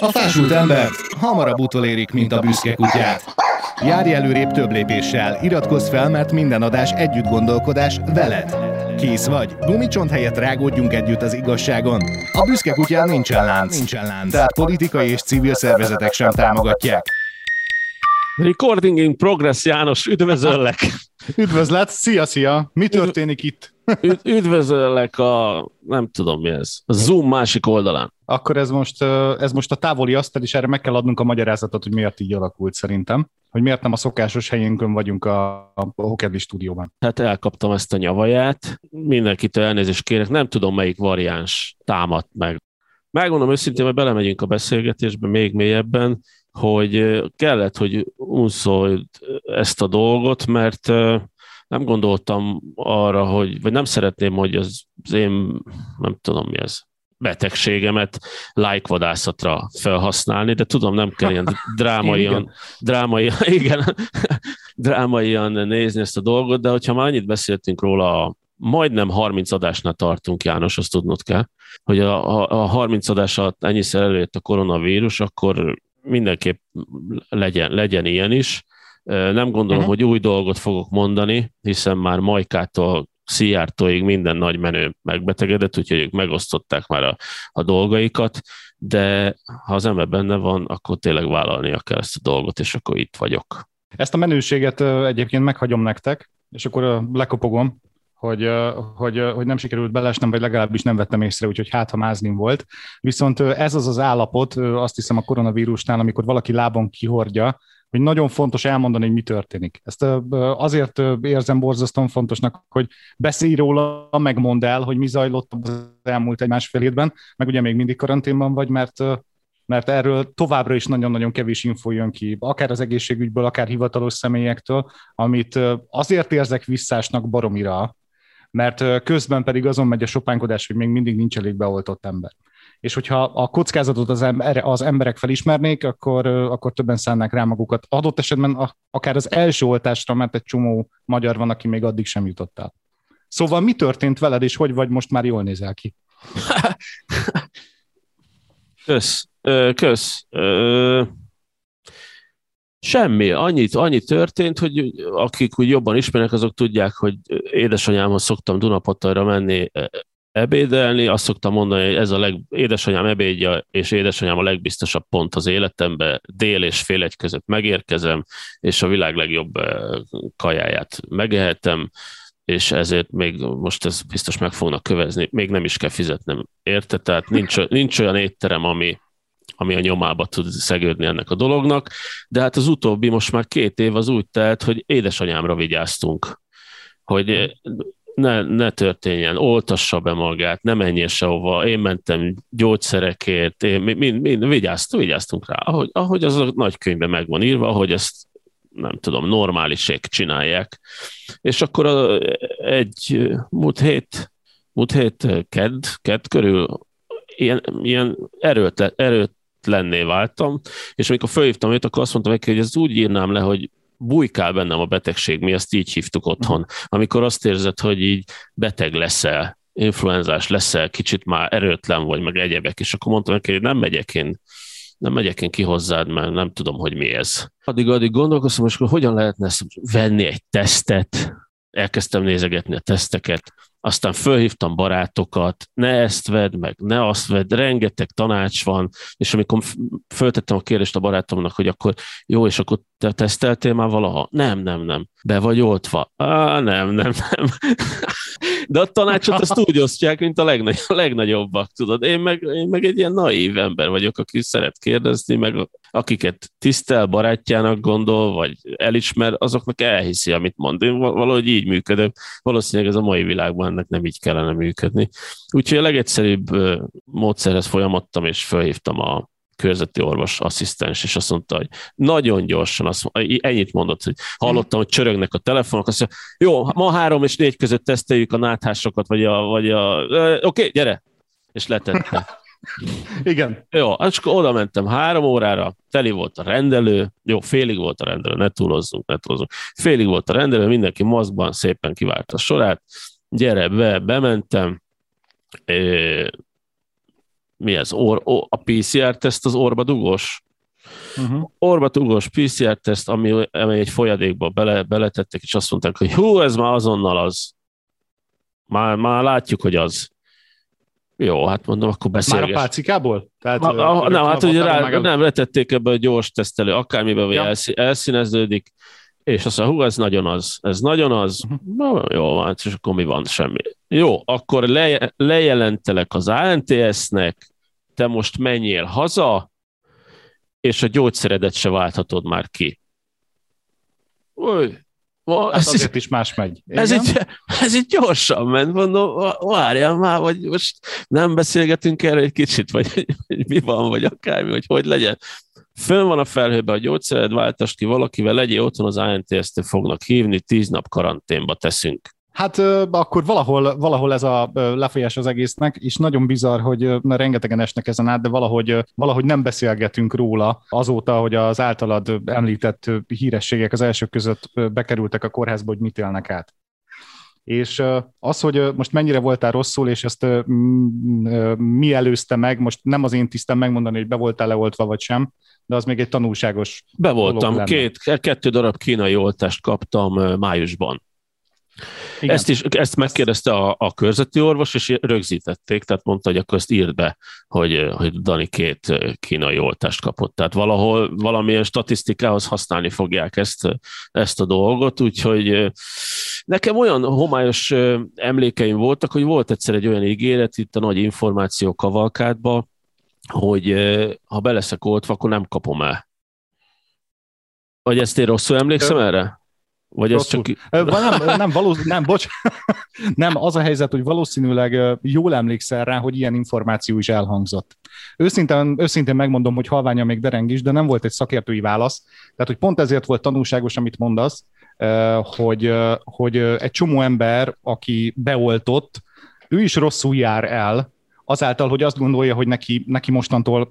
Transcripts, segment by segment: A fásult ember hamarabb utolérik, mint a büszke kutyát. Járj előrébb több lépéssel, iratkozz fel, mert minden adás együtt gondolkodás veled. Kész vagy, gumicsont helyett rágódjunk együtt az igazságon. A büszke kutyán nincsen lánc, tehát politikai és civil szervezetek sem támogatják. Recording in progress, János, üdvözöllek! Üdvözlet, szia-szia! Mi történik itt? Üdvözöllek a, nem tudom mi ez, a Zoom másik oldalán. Akkor ez most a távoli asztal, és erre meg kell adnunk a magyarázatot, hogy miért így alakult szerintem. Hogy miért nem a szokásos helyünkön vagyunk a Hokedli Stúdióban. Hát elkaptam ezt a nyavaját, mindenkitől elnézést kérek, nem tudom melyik variáns támadt meg. Megmondom őszintén, hogy belemegyünk a beszélgetésbe még mélyebben, hogy kellett, hogy unszold ezt a dolgot, mert nem gondoltam arra, hogy, vagy nem szeretném, hogy az én, nem tudom mi ez, betegségemet lájkvadászatra felhasználni, de tudom, nem kell ilyen drámaian nézni ezt a dolgot, de hogyha már annyit beszéltünk róla, majdnem 30 adásnál tartunk, János, azt tudnod kell, hogy a 30 adás alatt ennyiszer előjött a koronavírus, akkor mindenképp legyen ilyen is. Nem gondolom, hogy új dolgot fogok mondani, hiszen már Majkától Szijjártóig minden nagy menő megbetegedett, úgyhogy ők megosztották már a dolgaikat, de ha az ember benne van, akkor tényleg vállalnia kell ezt a dolgot, és akkor itt vagyok. Ezt a menőséget egyébként meghagyom nektek, és akkor lekopogom, hogy nem sikerült belesnem, vagy legalábbis nem vettem észre, úgyhogy hát, ha mázlim volt. Viszont ez az az állapot, azt hiszem a koronavírusnál, amikor valaki lábon kihordja, hogy nagyon fontos elmondani, hogy mi történik. Ezt azért érzem borzasztóan fontosnak, hogy beszélj róla, megmondd el, hogy mi zajlott az elmúlt egy másfél hétben, meg ugye még mindig karanténban vagy, mert erről továbbra is nagyon-nagyon kevés infó jön ki, akár az egészségügyből, akár hivatalos személyektől, amit azért érzek visszásnak baromira, mert közben pedig azon megy a sopánkodás, hogy még mindig nincs elég beoltott ember. És hogyha a kockázatot az emberek felismernék, akkor többen szállnák rá magukat. Adott esetben akár az első oltásra, mert egy csomó magyar van, aki még addig sem jutott el. Szóval mi történt veled, és hogy vagy most már jól nézel ki? Kösz. Semmi, annyi történt, hogy akik úgy jobban ismernek, azok tudják, hogy édesanyámhoz szoktam Dunapatajra menni ebédelni, azt szoktam mondani, hogy ez a édesanyám ebédje, és édesanyám a legbiztosabb pont az életemben, dél és fél egy között megérkezem, és a világ legjobb kajáját megehetem, és ezért még most ez biztos meg fognak kövezni, még nem is kell fizetnem, érte? Tehát nincs olyan étterem, ami a nyomába tud szegődni ennek a dolognak, de hát az utóbbi most már 2 év az úgy telt, hogy édesanyámra vigyáztunk, hogy ne történjen, oltassa be magát, ne menjen sehova, én mentem gyógyszerekért, mind vigyáztunk rá, ahogy az a nagykönyvben meg van írva, ahogy ezt nem tudom, normáliség csinálják. És akkor múlt hét kedd körül ilyen erőtlenné váltam, és amikor felhívtam őt, akkor azt mondtam neki, hogy ezt úgy írnám le, hogy bujkál bennem a betegség, mi azt így hívtuk otthon. Amikor azt érzed, hogy így beteg leszel, influenzás leszel, kicsit már erőtlen vagy, meg egyebek, és akkor mondtam neki, hogy nem megyek én ki hozzád, mert nem tudom, hogy mi ez. Addig gondolkoztam, és akkor hogyan lehetne ezt venni egy tesztet, elkezdtem nézegetni a teszteket, aztán fölhívtam barátokat, ne ezt vedd meg, ne azt vedd, rengeteg tanács van, és amikor föltettem a kérdést a barátomnak, hogy akkor jó, és akkor te teszteltél már valaha? Nem. Be vagy oltva? Nem. De a tanácsot azt úgy osztják, mint a legnagyobbak, tudod. Én meg egy ilyen naív ember vagyok, aki szeret kérdezni, meg akiket tisztel, barátjának gondol, vagy elismer, azoknak elhiszi, amit mond. Én valahogy így működök. Valószínűleg ez a mai világban ennek nem így kellene működni. Úgyhogy a legegyszerűbb módszerhez folyamodtam, és felhívtam a körzeti orvos asszisztens, és azt mondta, hogy nagyon gyorsan, ennyit mondott, hogy hallottam, hogy csörögnek a telefonok, azt mondja, jó, ma 3 és 4 között teszteljük a náthásokat, oké, gyere! És letette. Igen. Jó, és akkor oda mentem 3 órára, teli volt a rendelő, jó, félig volt a rendelő, ne túlozzunk, félig volt a rendelő, mindenki maszkban szépen kivárt a sorát, gyere be, bementem, mi ez? A PCR-teszt az orba-dugos? Uh-huh. Orba-dugos PCR-teszt, ami egy folyadékba beletettek, és azt mondták, hogy hú, ez már azonnal az. Már látjuk, hogy az. Jó, hát mondom, akkor beszélges. Már a pálcikából? Tehát, nem, hát ugye nem letették ebbe a gyors tesztelő, akármiben, vagy elszíneződik, és azt mondja, hú, ez nagyon az, uh-huh. Na, jó, hát és akkor mi van, semmi. Jó, akkor lejelentelek az ANTS-nek, te most menjél haza, és a gyógyszeredet se válthatod már ki. Új. Hát azért is más megy. Ez így gyorsan ment, mondom, várjál már, vagy most nem beszélgetünk erről egy kicsit, vagy mi van, vagy akármi, hogy legyen. Fönn van a felhőben a gyógyszered, váltasd ki valakivel, legyél otthon, az INTS-t fognak hívni, 10 nap karanténba teszünk. Hát akkor valahol ez a lefolyás az egésznek, és nagyon bizarr, hogy rengetegen esnek ezen át, de valahogy nem beszélgetünk róla azóta, hogy az általad említett hírességek az elsők között bekerültek a kórházba, hogy mit élnek át. És az, hogy most mennyire voltál rosszul, és ezt mi előzte meg, most nem az én tisztem megmondani, hogy be voltál leoltva vagy sem, de az még egy tanulságos dolog. Be voltam, 2 darab kínai oltást kaptam májusban. Igen. Ezt megkérdezte a körzeti orvos, és rögzítették, tehát mondta, hogy akkor ezt írd be, hogy Dani 2 kínai oltást kapott. Tehát valahol valamilyen statisztikához használni fogják ezt a dolgot, úgyhogy nekem olyan homályos emlékeim voltak, hogy volt egyszer egy olyan ígéret itt a nagy információ kavalkádba, hogy ha be leszek oltva, akkor nem kapom el. Vagy ezt én rosszul emlékszem erre? Vagy ez csak... Nem, az a helyzet, hogy valószínűleg jól emlékszel rá, hogy ilyen információ is elhangzott. Őszintén megmondom, hogy halványan még dereng is, de nem volt egy szakértői válasz. Tehát, hogy pont ezért volt tanulságos, amit mondasz, hogy egy csomó ember, aki beoltott, ő is rosszul jár el, azáltal, hogy azt gondolja, hogy neki mostantól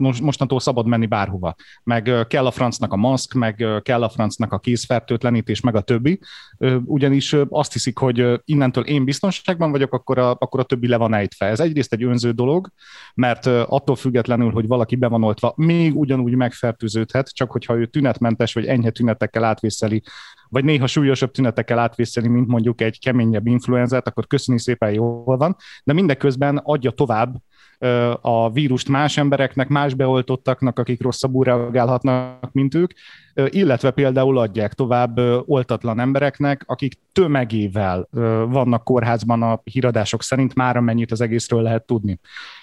szabad menni bárhova. Meg kell a francnak a maszk, meg kell a francnak a kézfertőtlenítés, meg a többi. Ugyanis azt hiszik, hogy innentől én biztonságban vagyok, akkor a többi le van ejtve. Ez egyrészt egy önző dolog, mert attól függetlenül, hogy valaki be van oltva, még ugyanúgy megfertőződhet, csak hogyha ő tünetmentes vagy enyhe tünetekkel átvészeli, vagy néha súlyosabb tünetekkel átvészelni, mint mondjuk egy keményebb influenzát, akkor köszöni szépen, jól van, de mindeközben adja tovább a vírust más embereknek, más beoltottaknak, akik rosszabbul reagálhatnak, mint ők, illetve például adják tovább oltatlan embereknek, akik tömegével vannak kórházban a híradások szerint, már amennyit az egészről lehet tudni.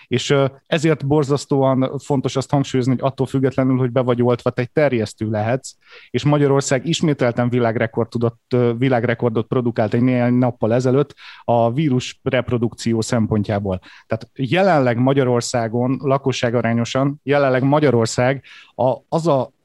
És ezért borzasztóan fontos azt hangsúlyozni, hogy attól függetlenül, hogy be vagy oltva, te egy terjesztő lehetsz, és Magyarország ismételten világrekordot produkált egy néhány nappal ezelőtt a vírus reprodukció szempontjából. Tehát jelenleg Magyarországon, lakosságarányosan, jelenleg Magyarország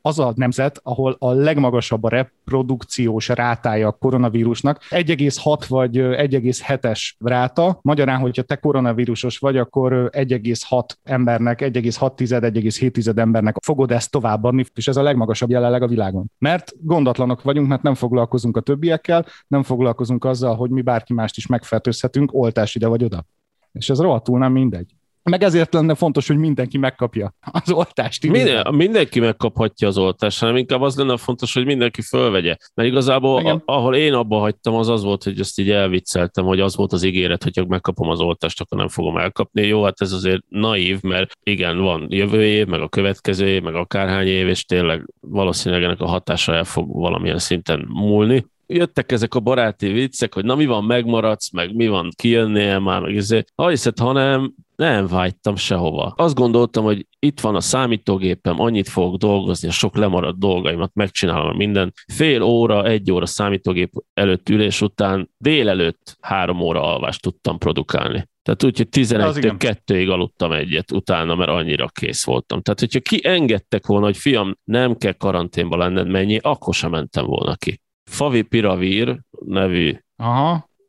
az a nemzet, ahol a legmagasabb a reprodukciós rátája a koronavírusnak, 1,6 vagy 1,7-es ráta. Magyarán, hogyha te koronavírusos vagy, akkor 1,6 embernek, 1,7 embernek fogod ezt továbbadni, és ez a legmagasabb jelenleg a világon. Mert gondatlanok vagyunk, mert nem foglalkozunk a többiekkel, nem foglalkozunk azzal, hogy mi bárki mást is megfertőzhetünk, oltás ide vagy oda. És ez rohadtul nem mindegy. Meg ezért lenne fontos, hogy mindenki megkapja az oltást. Mindenki megkaphatja az oltást, hanem inkább az lenne fontos, hogy mindenki fölvegye. Mert igazából, ahol én abba hagytam, az volt, hogy ezt így elvicceltem, hogy az volt az ígéret, hogy megkapom az oltást, akkor nem fogom elkapni. Jó, hát ez azért naív, mert igen, van jövő év, meg a következő év, meg akárhány év, és tényleg valószínűleg ennek a hatása el fog valamilyen szinten múlni. Jöttek ezek a baráti viccek, hogy na mi van, megmaradsz, meg mi van, kijönnél már, meg ezért. Ha hiszed, hanem nem vágytam sehova. Azt gondoltam, hogy itt van a számítógépem, annyit fogok dolgozni, a sok lemaradt dolgaimat megcsinálom minden. Fél óra, 1 óra számítógép előtt ülés után, délelőtt 3 óra alvást tudtam produkálni. Tehát úgy, hogy 11-2-ig aludtam egyet utána, mert annyira kész voltam. Tehát, hogyha kiengedtek volna, hogy fiam, nem kell karanténba lenned, menjél, akkor sem mentem volna ki. Favipiravir nevű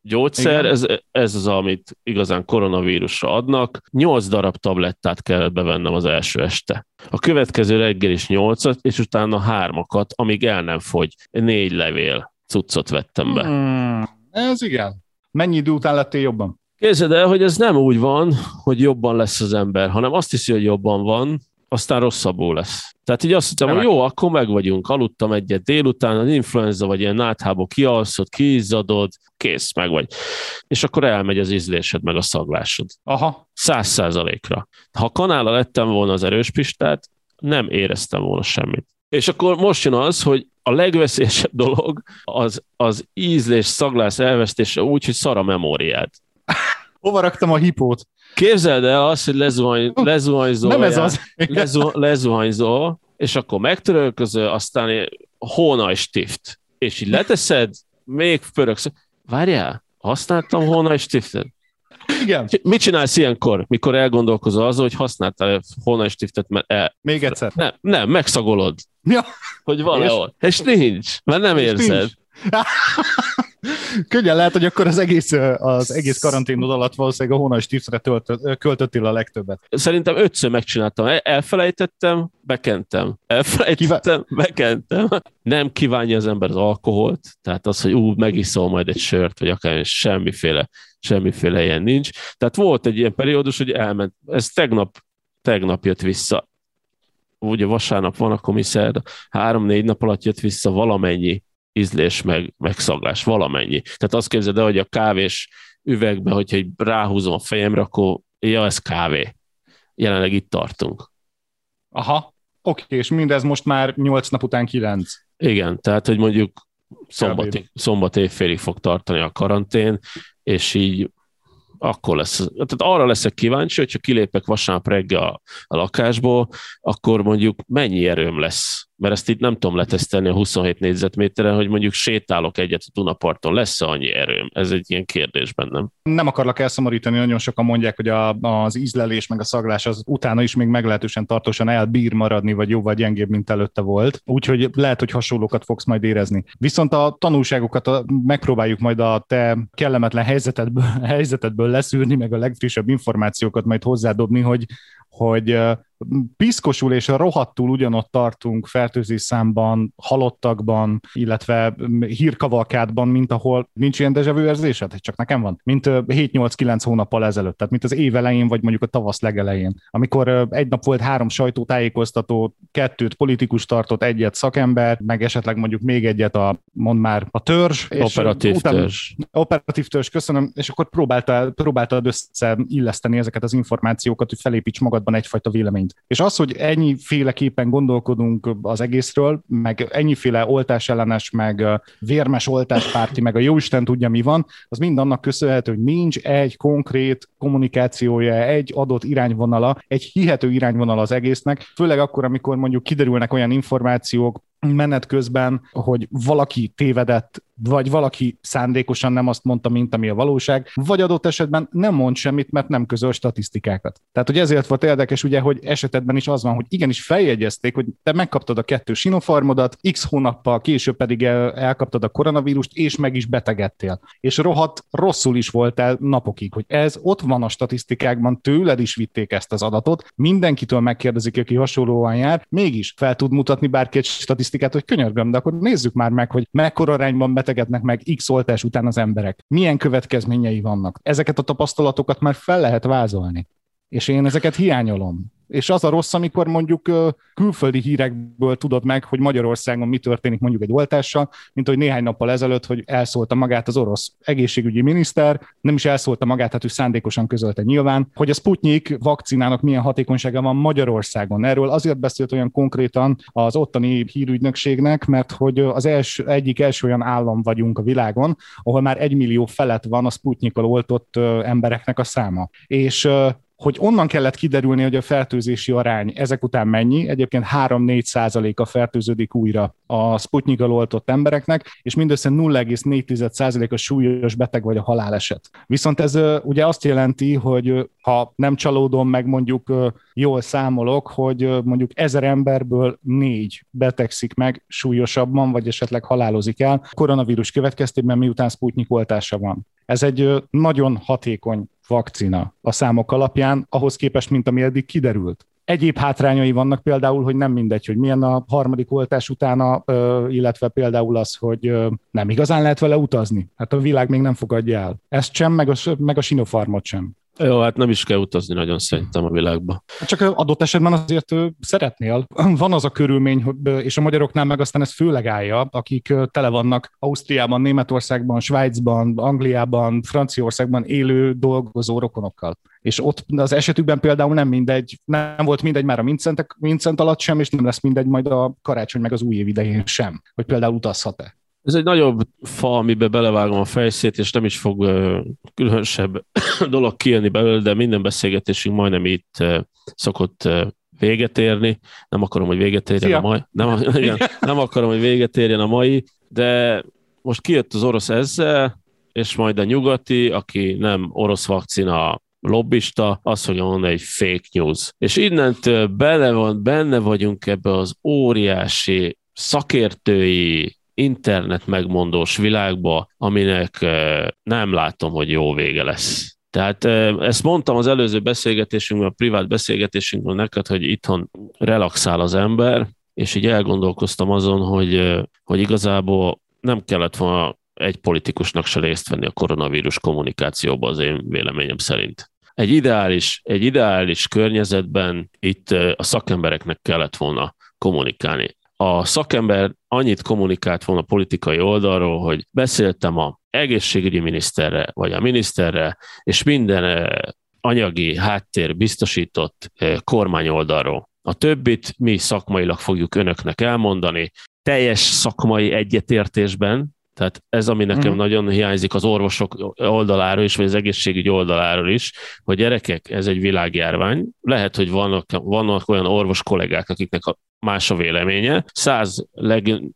gyógyszer, ez az, amit igazán koronavírusra adnak. 8 darab tablettát kellett bevennem az első este. A következő reggel is 8-at, és utána 3-akat, amíg el nem fogy. 4 levél cuccot vettem be. Ez igen. Mennyi idő után lettél jobban? Képzeld el, hogy ez nem úgy van, hogy jobban lesz az ember, hanem azt hiszi, hogy jobban van, aztán rosszabbul lesz. Tehát így azt hiszem, hogy jó, akkor meg vagyunk, aludtam egyet délután, az influenza vagy ilyen náthába kialszod, kiizzadod, kész, meg vagy. És akkor elmegy az ízlésed, meg a szaglásod. Aha. 100%-ra. Ha kanála lettem volna az erős pistát, nem éreztem volna semmit. És akkor most jön az, hogy a legveszélyesebb dolog az ízlés, szaglás elvesztése úgy, hogy szar a memóriád. Hova raktam a hipót? Képzeld el azt, hogy lezuhanyzol, és akkor megtörölközöl, aztán hónajstift, és így leteszed, még pörögsz. Várjál, használtam hónajstiftet? Igen. Mit csinálsz ilyenkor, mikor elgondolkozol azon, hogy használtál hónajstiftet? Még egyszer. Nem, megszagolod, ja. Hogy van-e ott. És nincs, mert nem érzed. Nincs. Könnyen lehet, hogy akkor az egész karanténod alatt valószínűleg a hónajstiftre költöttél a legtöbbet. Szerintem 5-ször megcsináltam. Elfelejtettem, bekentem. Bekentem. Nem kívánja az ember az alkoholt, tehát az, hogy megiszol majd egy sört, vagy akár semmiféle ilyen nincs. Tehát volt egy ilyen periódus, hogy elment. Ez tegnap jött vissza. Ugye vasárnap van, akkor mi szerda. 3-4 nap alatt jött vissza valamennyi ízlés, meg szaglás, valamennyi. Tehát azt képzeld el, hogy a kávés üvegbe, hogyha ráhúzom a fejemre, akkor ja, ez kávé. Jelenleg itt tartunk. Aha, oké, és mindez most már 8 nap után 9. Igen, tehát, hogy mondjuk szombat évfélig fog tartani a karantén, és így akkor lesz. Tehát arra leszek kíváncsi, hogyha kilépek vasárnap reggel a lakásból, akkor mondjuk mennyi erőm lesz. Mert ezt itt nem tudom letesztelni a 27 négyzetméteren, hogy mondjuk sétálok egyet a Dunaparton, lesz-e annyi erőm? Ez egy ilyen kérdés bennem. Nem akarlak elszomorítani, nagyon sokan mondják, hogy az ízlelés meg a szaglás az utána is még meglehetősen tartósan elbír maradni, vagy jóval gyengébb, mint előtte volt. Úgyhogy lehet, hogy hasonlókat fogsz majd érezni. Viszont a tanulságokat megpróbáljuk majd a te kellemetlen helyzetedből leszűrni, meg a legfrissebb információkat majd hozzádobni, hogy piszkosul és rohadtul ugyanott tartunk fertőzés számban, halottakban, illetve hírkavalkádban, mint ahol nincs ilyen déjà vu érzésed, csak nekem van, mint 7-8-9 hónappal ezelőtt, tehát mint az év elején, vagy mondjuk a tavasz legelején, amikor egy nap volt 3 sajtótájékoztató, 2 politikus tartott, 1 szakember, meg esetleg mondjuk még 1 a törzs. Operatív törzs, köszönöm, és akkor próbáltad összeilleszteni ezeket az információkat, hogy felépíts magadban egyfajta véleményt. És az, hogy ennyiféleképpen gondolkodunk az egészről, meg ennyiféle oltásellenes, meg vérmes oltáspárti, meg a jóisten tudja, mi van, az mind annak köszönhető, hogy nincs egy konkrét kommunikációja, egy adott irányvonala, egy hihető irányvonala az egésznek, főleg akkor, amikor mondjuk kiderülnek olyan információk menet közben, hogy valaki tévedett, vagy valaki szándékosan nem azt mondta, mint ami a valóság, vagy adott esetben nem mond semmit, mert nem közöl statisztikákat. Tehát, hogy ezért volt érdekes, ugye, hogy esetedben is az van, hogy igenis feljegyezték, hogy te megkaptad a 2 Sinopharmodat, x hónappal később pedig elkaptad a koronavírust, és meg is betegedtél. És rohadt rosszul is voltál napokig, hogy ez ott van a statisztikákban, tőled is vitték ezt az adatot, mindenkitől megkérdezik, aki hasonlóan jár, mégis fel tud mutatni bárkét statisztikát, hogy könyörgöm, de akkor nézzük már meg, hogy mekkora arányban betegednek meg X oltás után az emberek. Milyen következményei vannak? Ezeket a tapasztalatokat már fel lehet vázolni. És én ezeket hiányolom. És az a rossz, amikor mondjuk külföldi hírekből tudod meg, hogy Magyarországon mi történik mondjuk egy oltással, mint hogy néhány nappal ezelőtt, hogy elszólta magát az orosz egészségügyi miniszter, nem is elszólta magát, hát ő szándékosan közölte nyilván, hogy a Sputnik vakcinának milyen hatékonysága van Magyarországon. Erről azért beszélt olyan konkrétan az ottani hírügynökségnek, mert hogy az egyik első olyan állam vagyunk a világon, ahol már 1 millió felett van a Sputnikkal oltott embereknek a száma. És hogy onnan kellett kiderülni, hogy a fertőzési arány ezek után mennyi, egyébként 3-4% fertőződik újra a Sputnikkal oltott embereknek, és mindössze 0,4% súlyos beteg vagy a haláleset. Viszont ez ugye azt jelenti, hogy ha nem csalódom, meg mondjuk jól számolok, hogy mondjuk 1000 emberből 4 betegszik meg súlyosabban, vagy esetleg halálozik el koronavírus következtében, miután Sputnik oltása van. Ez egy nagyon hatékony vakcina a számok alapján, ahhoz képest, mint ami eddig kiderült. Egyéb hátrányai vannak például, hogy nem mindegy, hogy milyen a harmadik oltás utána, illetve például az, hogy nem igazán lehet vele utazni. Hát a világ még nem fogadja el. Ezt sem, meg a Sinopharmot sem. Jó, hát nem is kell utazni nagyon szerintem a világba. Csak adott esetben azért szeretnél. Van az a körülmény, és a magyaroknál meg aztán ez főleg állja, akik tele vannak Ausztriában, Németországban, Svájcban, Angliában, Franciaországban élő dolgozó rokonokkal. És ott az esetükben például nem mindegy, nem volt mindegy már a Vincent alatt sem, és nem lesz mindegy majd a karácsony meg az új év idején sem, hogy például utazhat-e. Ez egy nagyobb fa, amiben belevágom a fejszét, és nem is fog különösebb dolog kijönni belőle, de minden beszélgetésünk majdnem itt szokott véget érni. Nem akarom, hogy véget érjen a mai. Nem akarom, hogy véget érjen a mai, de most kijött az orosz ezzel, és majd a nyugati, aki nem orosz vakcina lobbista, azt fogja mondani, egy fake news. És innentől benne vagyunk ebbe az óriási szakértői internet megmondós világba, aminek nem látom, hogy jó vége lesz. Tehát ezt mondtam az előző beszélgetésünkben, a privát beszélgetésünkben neked, hogy itthon relaxál az ember, és így elgondolkoztam azon, hogy igazából nem kellett volna egy politikusnak se részt venni a koronavírus kommunikációba az én véleményem szerint. Egy ideális környezetben itt a szakembereknek kellett volna kommunikálni. A szakember annyit kommunikált volna politikai oldalról, hogy beszéltem az egészségügyi miniszterre, vagy a miniszterre, és minden anyagi háttér biztosított kormány oldalról. A többit mi szakmailag fogjuk önöknek elmondani, teljes szakmai egyetértésben, tehát ez, ami nekem nagyon hiányzik az orvosok oldaláról is, vagy az egészségügy oldaláról is, hogy gyerekek, ez egy világjárvány. Lehet, hogy vannak olyan orvos kollégák, akiknek más a véleménye. 100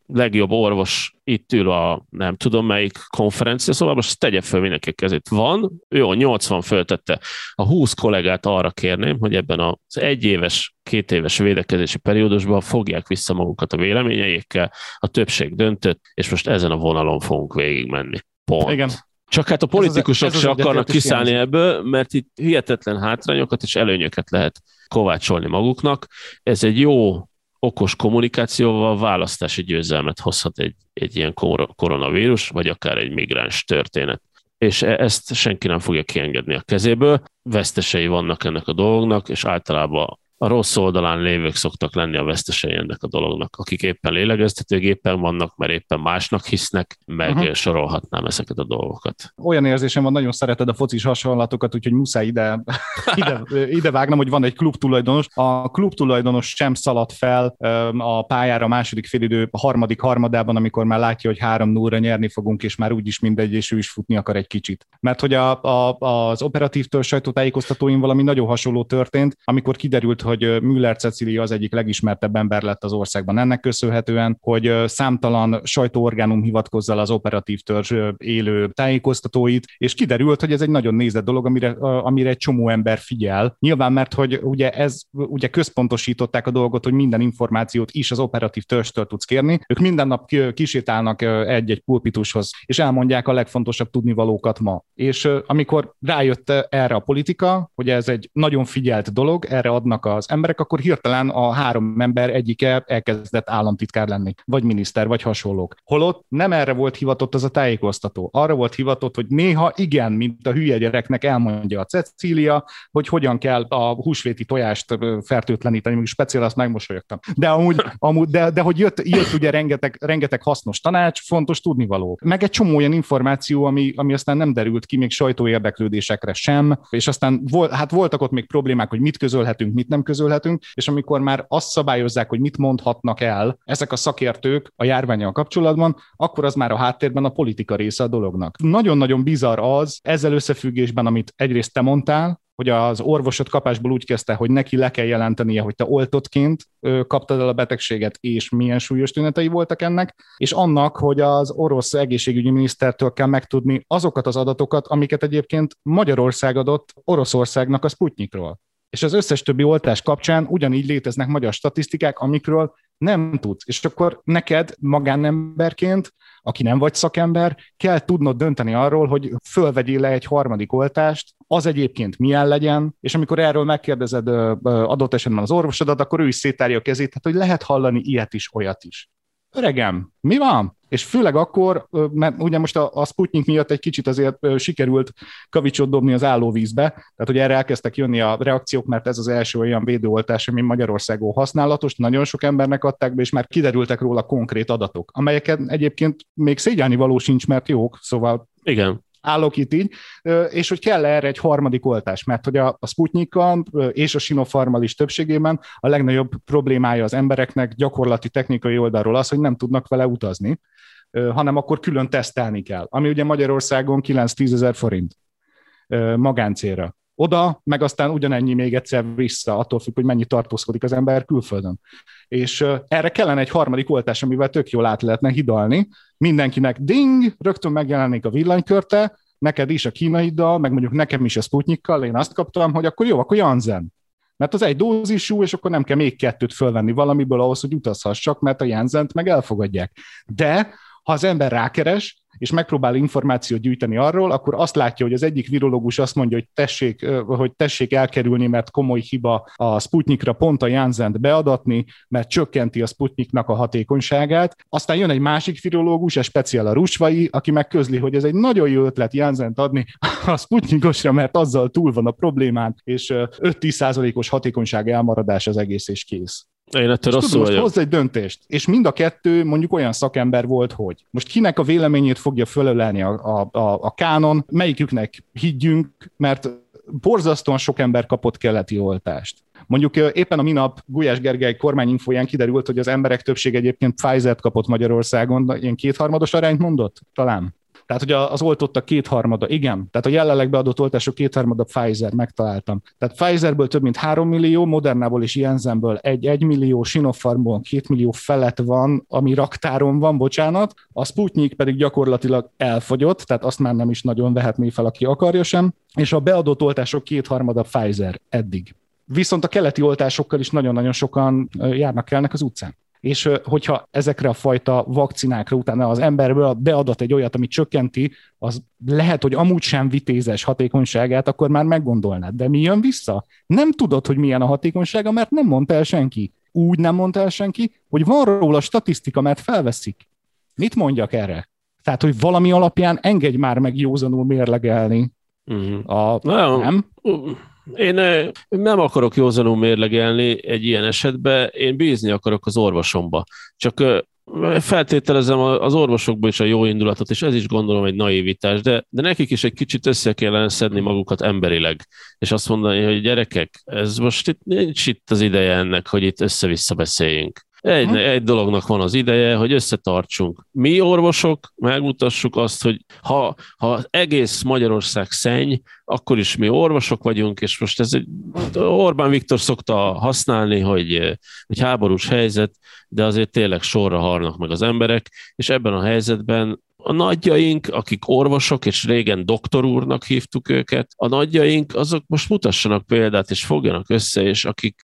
legjobb orvos itt ül a nem tudom melyik konferencia, szóval most tegye föl mindenki kezét. Van, jó, 80 föltette. A 20 kollégát arra kérném, hogy ebben az egyéves, kétéves védekezési periódusban fogják vissza magukat a véleményeikkel, a többség döntött, és most ezen a vonalon fogunk végigmenni. Pont. Igen. Csak hát a politikusok se akarnak kiszállni ebből, mert itt hihetetlen hátrányokat és előnyöket lehet kovácsolni maguknak. Ez egy jó okos kommunikációval választási győzelmet hozhat egy ilyen koronavírus, vagy akár egy migráns történet. És ezt senki nem fogja kiengedni a kezéből. Vesztesei vannak ennek a dolognak, és általában a rossz oldalán lévők szoktak lenni a vesztesei ennek a dolognak, akik éppen lélegeztetőgépen vannak, mert éppen másnak hisznek, meg sorolhatnám ezeket a dolgokat. Olyan érzésem van, nagyon szereted a focis hasonlatokat, úgyhogy muszáj ide vágnom, hogy van egy klubtulajdonos. A klubtulajdonos sem szaladt fel a pályára a második félidő harmadik harmadában, amikor már látja, hogy 3-0-ra nyerni fogunk, és már úgyis mindegy, és ő is futni akar egy kicsit. Mert hogy az operatívtől sajtótájékoztatóin valami nagyon hasonló történt, amikor kiderült, hogy Müller Cecília az egyik legismertebb ember lett az országban ennek köszönhetően, hogy számtalan sajtóorgánum hivatkozza az operatív törzs élő tájékoztatóit, és kiderült, hogy ez egy nagyon nézett dolog, amire egy csomó ember figyel. Nyilván, mert hogy ugye központosították a dolgot, hogy minden információt is az operatív törzstől tudsz kérni. Ők minden nap kisétálnak egy-egy pulpitushoz, és elmondják a legfontosabb tudnivalókat ma. És amikor rájött erre a politika, hogy ez egy nagyon figyelt dolog, erre adnak az emberek, akkor hirtelen a 3 ember egyike elkezdett államtitkár lenni, vagy miniszter, vagy hasonlók. Holott nem erre volt hivatott az a tájékoztató. Arra volt hivatott, hogy néha igen, mint a hülye gyereknek elmondja a Cecília, hogy hogyan kell a húsvéti tojást fertőtleníteni, még speciál azt megmosolyogtam. De amúgy, de hogy jött ugye rengeteg hasznos tanács, fontos tudnivaló. Meg egy csomó olyan információ, ami aztán nem derült ki, még sajtóérdeklődésekre sem, és aztán voltak ott még problémák, hogy mit közölhetünk, mit nem közölhetünk, és amikor már azt szabályozzák, hogy mit mondhatnak el ezek a szakértők a járvánnyal kapcsolatban, akkor az már a háttérben a politika része a dolognak. Nagyon-nagyon bizarr az ezzel összefüggésben, amit egyrészt te mondtál, hogy az orvosod kapásból úgy kezdte, hogy neki le kell jelentenie, hogy te oltottként kaptad el a betegséget, és milyen súlyos tünetei voltak ennek, és annak, hogy az orosz egészségügyi minisztertől kell megtudni azokat az adatokat, amiket egyébként Magyarország adott Oroszországnak a Sputnikról. És az összes többi oltás kapcsán ugyanígy léteznek magyar statisztikák, amikről Nem tudsz. És akkor neked magánemberként, aki nem vagy szakember, kell tudnod dönteni arról, hogy fölvegyél le egy harmadik oltást, az egyébként milyen legyen, és amikor erről megkérdezed adott esetben az orvosodat, akkor ő is széttárja a kezét, hát, hogy lehet hallani ilyet is, olyat is. Öregem, mi van? És főleg akkor, mert ugye most a Sputnik miatt egy kicsit azért sikerült kavicsot dobni az állóvízbe, tehát hogy erre elkezdtek jönni a reakciók, mert ez az első olyan védőoltás, ami Magyarországon használatos, nagyon sok embernek adták be, és már kiderültek róla konkrét adatok, amelyeket egyébként még szégyelni való sincs, mert jók, szóval igen. Állok itt így, és hogy kell erre egy harmadik oltás, mert hogy a Sputnikkal és a Sinopharmmal is többségében a legnagyobb problémája az embereknek gyakorlati technikai oldalról az, hogy nem tudnak vele utazni, hanem akkor külön tesztelni kell, ami ugye Magyarországon 9-10 ezer forint magáncélra. Oda, meg aztán ugyanennyi még egyszer vissza, attól függ, hogy mennyi tartózkodik az ember külföldön. És erre kellene egy harmadik oltás, amivel tök jól át lehetne hidalni. Mindenkinek ding, rögtön megjelenik a villanykörte, neked is a kínaiddal, meg mondjuk nekem is a Sputnikkal, én azt kaptam, hogy akkor jó, akkor Janssen. Mert az egy dózisú, és akkor nem kell még kettőt fölvenni valamiből ahhoz, hogy utazhassak, mert a Janssent meg elfogadják. De ha az ember rákeres, és megpróbál információt gyűjteni arról, akkor azt látja, hogy az egyik virológus azt mondja, hogy tessék elkerülni, mert komoly hiba a Sputnikra pont a Janssent beadatni, mert csökkenti a Sputniknak a hatékonyságát. Aztán jön egy másik virológus, ez speciál a Rusvai, aki megközli, hogy ez egy nagyon jó ötlet Janssent adni a Sputnikosra, mert azzal túl van a problémán, és 5-10%-os hatékonyság elmaradás az egész és kész. Én ettől rosszul vagyok. Hozz egy döntést, és mind a kettő mondjuk olyan szakember volt, hogy most kinek a véleményét fogja fölölelni a kánon, melyiküknek higgyünk, mert borzasztóan sok ember kapott keleti oltást. Mondjuk éppen a minap Gulyás Gergely kormányinfóján kiderült, hogy az emberek többség egyébként Pfizert kapott Magyarországon, ilyen 2/3 arányt mondott talán. Tehát, hogy az oltottak 2/3, igen. Tehát a jelenleg beadott oltások 2/3 Pfizer, megtaláltam. Tehát Pfizerből több mint 3 millió, Modernából és Janssenből 1 millió, Sinopharmból 2 millió felett van, ami raktáron van, bocsánat. A Sputnik pedig gyakorlatilag elfogyott, tehát azt már nem is nagyon vehetné fel, aki akarja sem. És a beadott oltások 2/3 Pfizer eddig. Viszont a keleti oltásokkal is nagyon-nagyon sokan járnak-kelnek az utcán. És hogyha ezekre a fajta vakcinákra utána az emberből beadat egy olyat, ami csökkenti, az lehet, hogy amúgy sem vitézes hatékonyságát, akkor már meggondolnád. De mi jön vissza? Nem tudod, hogy milyen a hatékonysága, mert nem mondta el senki. Úgy nem mondta el senki, hogy van róla statisztika, mert felveszik. Mit mondjak erre? Tehát, hogy valami alapján engedj már meg józanul mérlegelni. Nem? Én nem akarok józanul mérlegelni egy ilyen esetben, én bízni akarok az orvosomba. Csak feltételezem az orvosokból is a jó indulatot, és ez is gondolom egy naivitás, de nekik is egy kicsit össze kellene szedni magukat emberileg, és azt mondani, hogy gyerekek, ez most itt, nincs itt az ideje ennek, hogy itt össze-vissza beszéljünk. Egy dolognak van az ideje, hogy összetartsunk. Mi orvosok megmutassuk azt, hogy ha egész Magyarország szenny, akkor is mi orvosok vagyunk, és most ez Orbán Viktor szokta használni, hogy háborús helyzet, de azért tényleg sorra halnak meg az emberek, és ebben a helyzetben a nagyjaink, akik orvosok, és régen doktor úrnak hívtuk őket, a nagyjaink azok most mutassanak példát, és fogjanak össze, és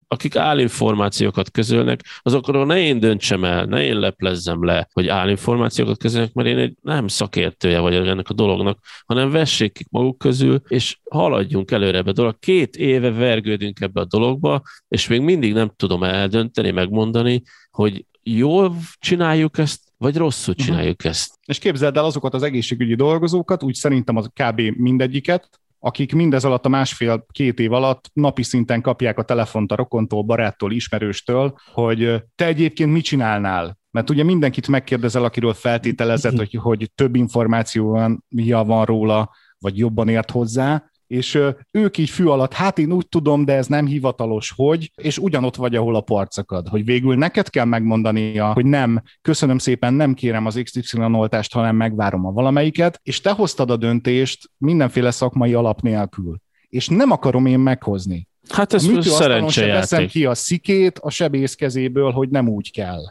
akik állinformációkat közölnek, azokról ne én döntsem el, ne én leplezzem le, hogy állinformációkat közölnek, mert én egy nem szakértője vagyok ennek a dolognak, hanem vessék ki maguk közül, és haladjunk előre ebbe a dolog. 2 éve vergődünk ebbe a dologba, és még mindig nem tudom eldönteni, megmondani, hogy jól csináljuk ezt, vagy rosszul csináljuk ezt. És képzeld el azokat az egészségügyi dolgozókat, úgy szerintem az kb. Mindegyiket, akik mindez alatt a 1,5-2 év alatt napi szinten kapják a telefont a rokontól, baráttól, ismerőstől, hogy te egyébként mit csinálnál? Mert ugye mindenkit megkérdezel, akiről feltételezed, hogy több információja van róla, vagy jobban ért hozzá, és ők így fű alatt, hát én úgy tudom, de ez nem hivatalos, hogy, és ugyanott vagy, ahol a parcakad, hogy végül neked kell megmondania, hogy nem, köszönöm szépen, nem kérem az XY oltást, hanem megvárom a valamelyiket, és te hoztad a döntést mindenféle szakmai alap nélkül, és nem akarom én meghozni. Hát ez szerencsejáték. Sem veszem ki a szikét a sebész kezéből, hogy nem úgy kell.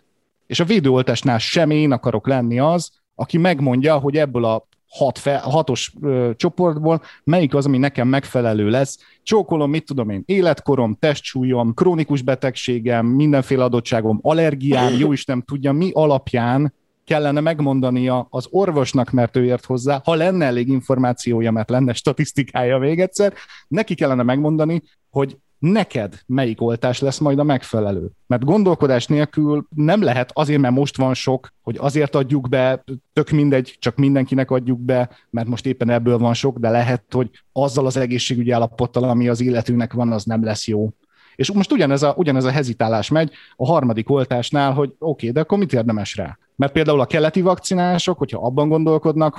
És a védőoltásnál sem én akarok lenni az, aki megmondja, hogy ebből a hatos csoportból, melyik az, ami nekem megfelelő lesz. Csókolom, mit tudom én, életkorom, testsúlyom, krónikus betegségem, mindenféle adottságom, allergiám, jóisten tudja, mi alapján kellene megmondania az orvosnak, mert ő ért hozzá, ha lenne elég információja, mert lenne statisztikája még egyszer, neki kellene megmondani, hogy neked melyik oltás lesz majd a megfelelő. Mert gondolkodás nélkül nem lehet azért, mert most van sok, hogy azért adjuk be, tök mindegy, csak mindenkinek adjuk be, mert most éppen ebből van sok, de lehet, hogy azzal az egészségügyi állapottal, ami az illetőnek van, az nem lesz jó. És most ugyanez a hezitálás megy a harmadik oltásnál, hogy oké, de akkor mit érdemes rá? Mert például a keleti vakcinások, hogyha abban gondolkodnak,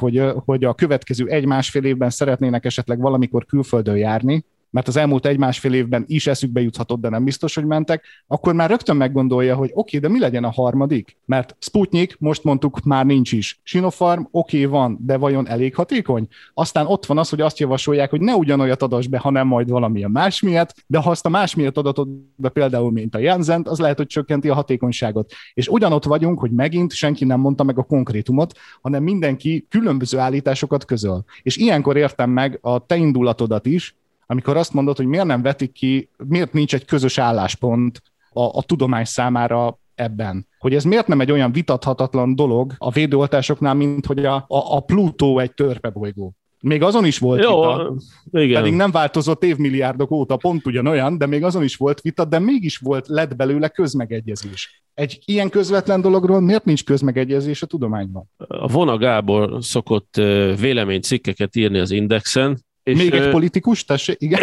hogy a következő 1-1,5 évben szeretnének esetleg valamikor külföldön járni, mert az elmúlt 1-1,5 évben is eszükbe juthatott, de nem biztos, hogy mentek, akkor már rögtön meggondolja, hogy oké, de mi legyen a harmadik? Mert Sputnik, most mondtuk, már nincs is. Sinopharm, oké, van, de vajon elég hatékony? Aztán ott van az, hogy azt javasolják, hogy ne ugyanolyat adass be, hanem majd valamilyen más miatt, de ha azt a más miatt adatod be például, mint a Janssen, az lehet, hogy csökkenti a hatékonyságot. És ugyanott vagyunk, hogy megint senki nem mondta meg a konkrétumot, hanem mindenki különböző állításokat közöl. És ilyenkor értem meg a te indulatodat is, amikor azt mondod, hogy miért nem vetik ki, miért nincs egy közös álláspont a tudomány számára ebben. Hogy ez miért nem egy olyan vitathatatlan dolog a védőoltásoknál, mint hogy a Plutó egy törpebolygó. Még azon is volt vita, igen. Pedig nem változott évmilliárdok óta, pont ugyanolyan, de még azon is volt vita, de mégis lett belőle közmegegyezés. Egy ilyen közvetlen dologról miért nincs közmegegyezés a tudományban? A Vona Gábor szokott véleménycikkeket írni az Indexen. Még egy politikus? Tessék, igen.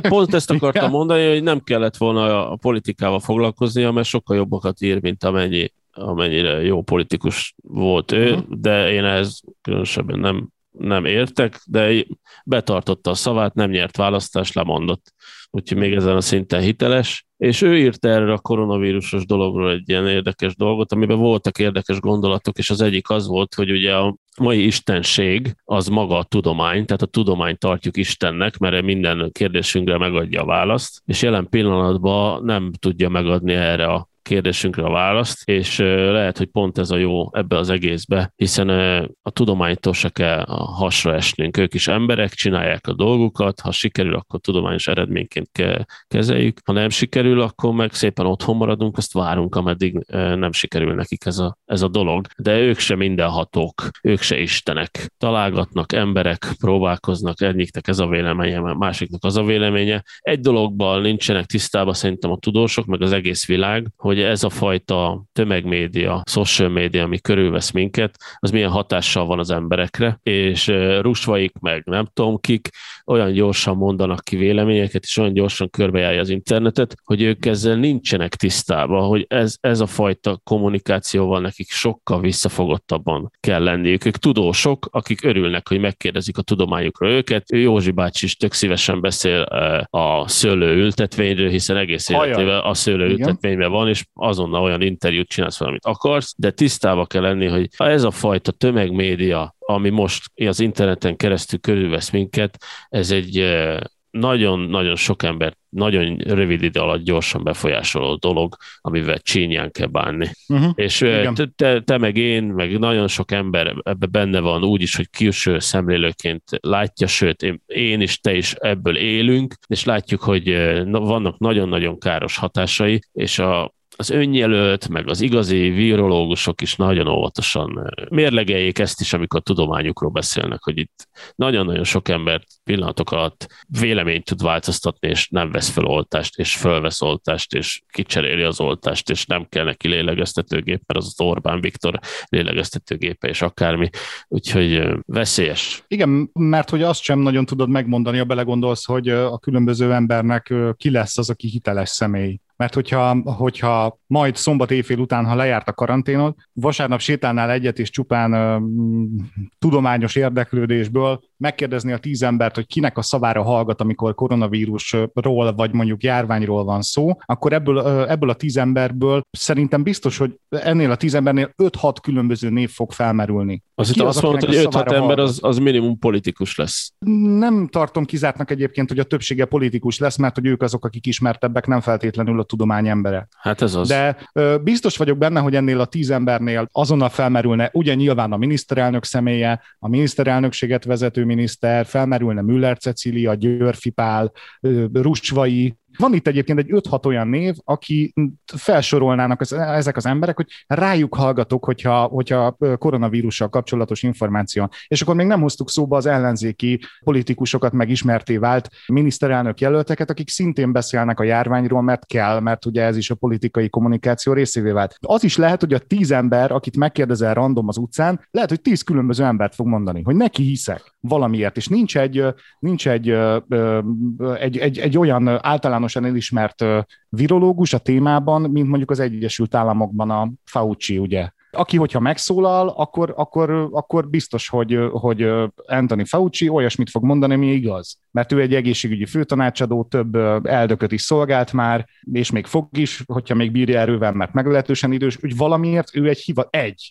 Pont ezt akartam mondani, hogy nem kellett volna a politikával foglalkoznia, mert sokkal jobbakat ír, mint amennyire jó politikus volt ő, de én ehhez különösebben nem értek, de betartotta a szavát, nem nyert választást, lemondott. Úgyhogy még ezen a szinten hiteles. És ő írt erre a koronavírusos dologról egy ilyen érdekes dolgot, amiben voltak érdekes gondolatok, és az egyik az volt, hogy ugye a mai istenség az maga a tudomány, tehát a tudományt tartjuk Istennek, mert minden kérdésünkre megadja a választ, és jelen pillanatban nem tudja megadni erre a kérdésünkre a választ, és lehet, hogy pont ez a jó ebbe az egészbe, hiszen a tudománytól se kell a hasra esnünk. Ők is emberek, csinálják a dolgukat, ha sikerül, akkor tudományos eredményként kezeljük, ha nem sikerül, akkor meg szépen otthon maradunk, azt várunk, ameddig nem sikerül nekik ez a dolog. De ők se mindenhatók, ők se istenek. Találgatnak emberek, próbálkoznak, egyiknek ez a véleménye, másiknak az a véleménye. Egy dologban nincsenek tisztában szerintem a tudósok, meg az egész világ, hogy ez a fajta tömegmédia, social media, ami körülvesz minket, az milyen hatással van az emberekre, és Rusvaik meg nem tudom kik, olyan gyorsan mondanak ki véleményeket, és olyan gyorsan körbejárja az internetet, hogy ők ezzel nincsenek tisztában, hogy ez a fajta kommunikációval nekik sokkal visszafogottabban kell lenniük. Ők tudósok, akik örülnek, hogy megkérdezik a tudományukra őket. Józsi bácsi is tök szívesen beszél a szőlőültetvényről, hiszen egész életében a szőlőültetvényben van, és azonnal olyan interjút csinálsz, amit akarsz, de tisztába kell lenni, hogy ha ez a fajta tömegmédia, ami most az interneten keresztül körülvesz minket, ez egy nagyon-nagyon sok embert nagyon rövid idő alatt gyorsan befolyásoló dolog, amivel csínyán kell bánni. És te meg én, meg nagyon sok ember ebben benne van úgy is, hogy külső szemlélőként látja, sőt én is, te is ebből élünk, és látjuk, hogy vannak nagyon-nagyon káros hatásai, és az önjelölt, meg az igazi virológusok is nagyon óvatosan mérlegeljék ezt is, amikor tudományukról beszélnek, hogy itt nagyon-nagyon sok ember pillanatok alatt véleményt tud változtatni, és nem vesz fel oltást, és fölvesz oltást, és kicseréli az oltást, és nem kell neki lélegeztetőgép, mert az Orbán Viktor lélegeztetőgépe, és akármi. Úgyhogy veszélyes. Igen, mert hogy azt sem nagyon tudod megmondani, ha belegondolsz, hogy a különböző embernek ki lesz az, aki hiteles személy. Mert hogyha majd szombat éjfél után, ha lejárt a karanténod, vasárnap sétálnál egyet, és csupán tudományos érdeklődésből megkérdezni a 10 embert, hogy kinek a szavára hallgat, amikor koronavírusról, vagy mondjuk járványról van szó, akkor ebből a 10 emberből szerintem biztos, hogy ennél a 10 embernél 5-6 különböző név fog felmerülni. Azt mondod, hogy 5-6 ember az minimum politikus lesz. Nem tartom kizártnak egyébként, hogy a többsége politikus lesz, mert hogy ők azok, akik ismertebbek, nem feltétlenül a tudomány embere. Hát ez az. De biztos vagyok benne, hogy ennél a 10 embernél azonnal felmerülne, ugye nyilván a miniszterelnök személye, a miniszterelnökséget vezető miniszter, felmerülne Müller Cecília, Györfi Pál, Rusvai. Van itt egyébként egy 5-6 olyan név, aki felsorolnának ezek az emberek, hogy rájuk hallgatok, hogyha koronavírussal kapcsolatos információn. És akkor még nem hoztuk szóba az ellenzéki politikusokat, meg ismerté vált miniszterelnök jelölteket, akik szintén beszélnek a járványról, mert kell, mert ugye ez is a politikai kommunikáció részévé vált. Az is lehet, hogy a 10 ember, akit megkérdezel random az utcán, lehet, hogy 10 különböző embert fog mondani, hogy neki hiszek valamiért, és nincs egy olyan általánosan elismert virológus a témában, mint mondjuk az Egyesült Államokban a Fauci, ugye? Aki, hogyha megszólal, akkor biztos, hogy Anthony Fauci olyasmit fog mondani, ami igaz. Mert ő egy egészségügyi főtanácsadó, több eldököt is szolgált már, és még fog is, hogyha még bírja erővel, mert meglehetősen idős, hogy valamiért ő egy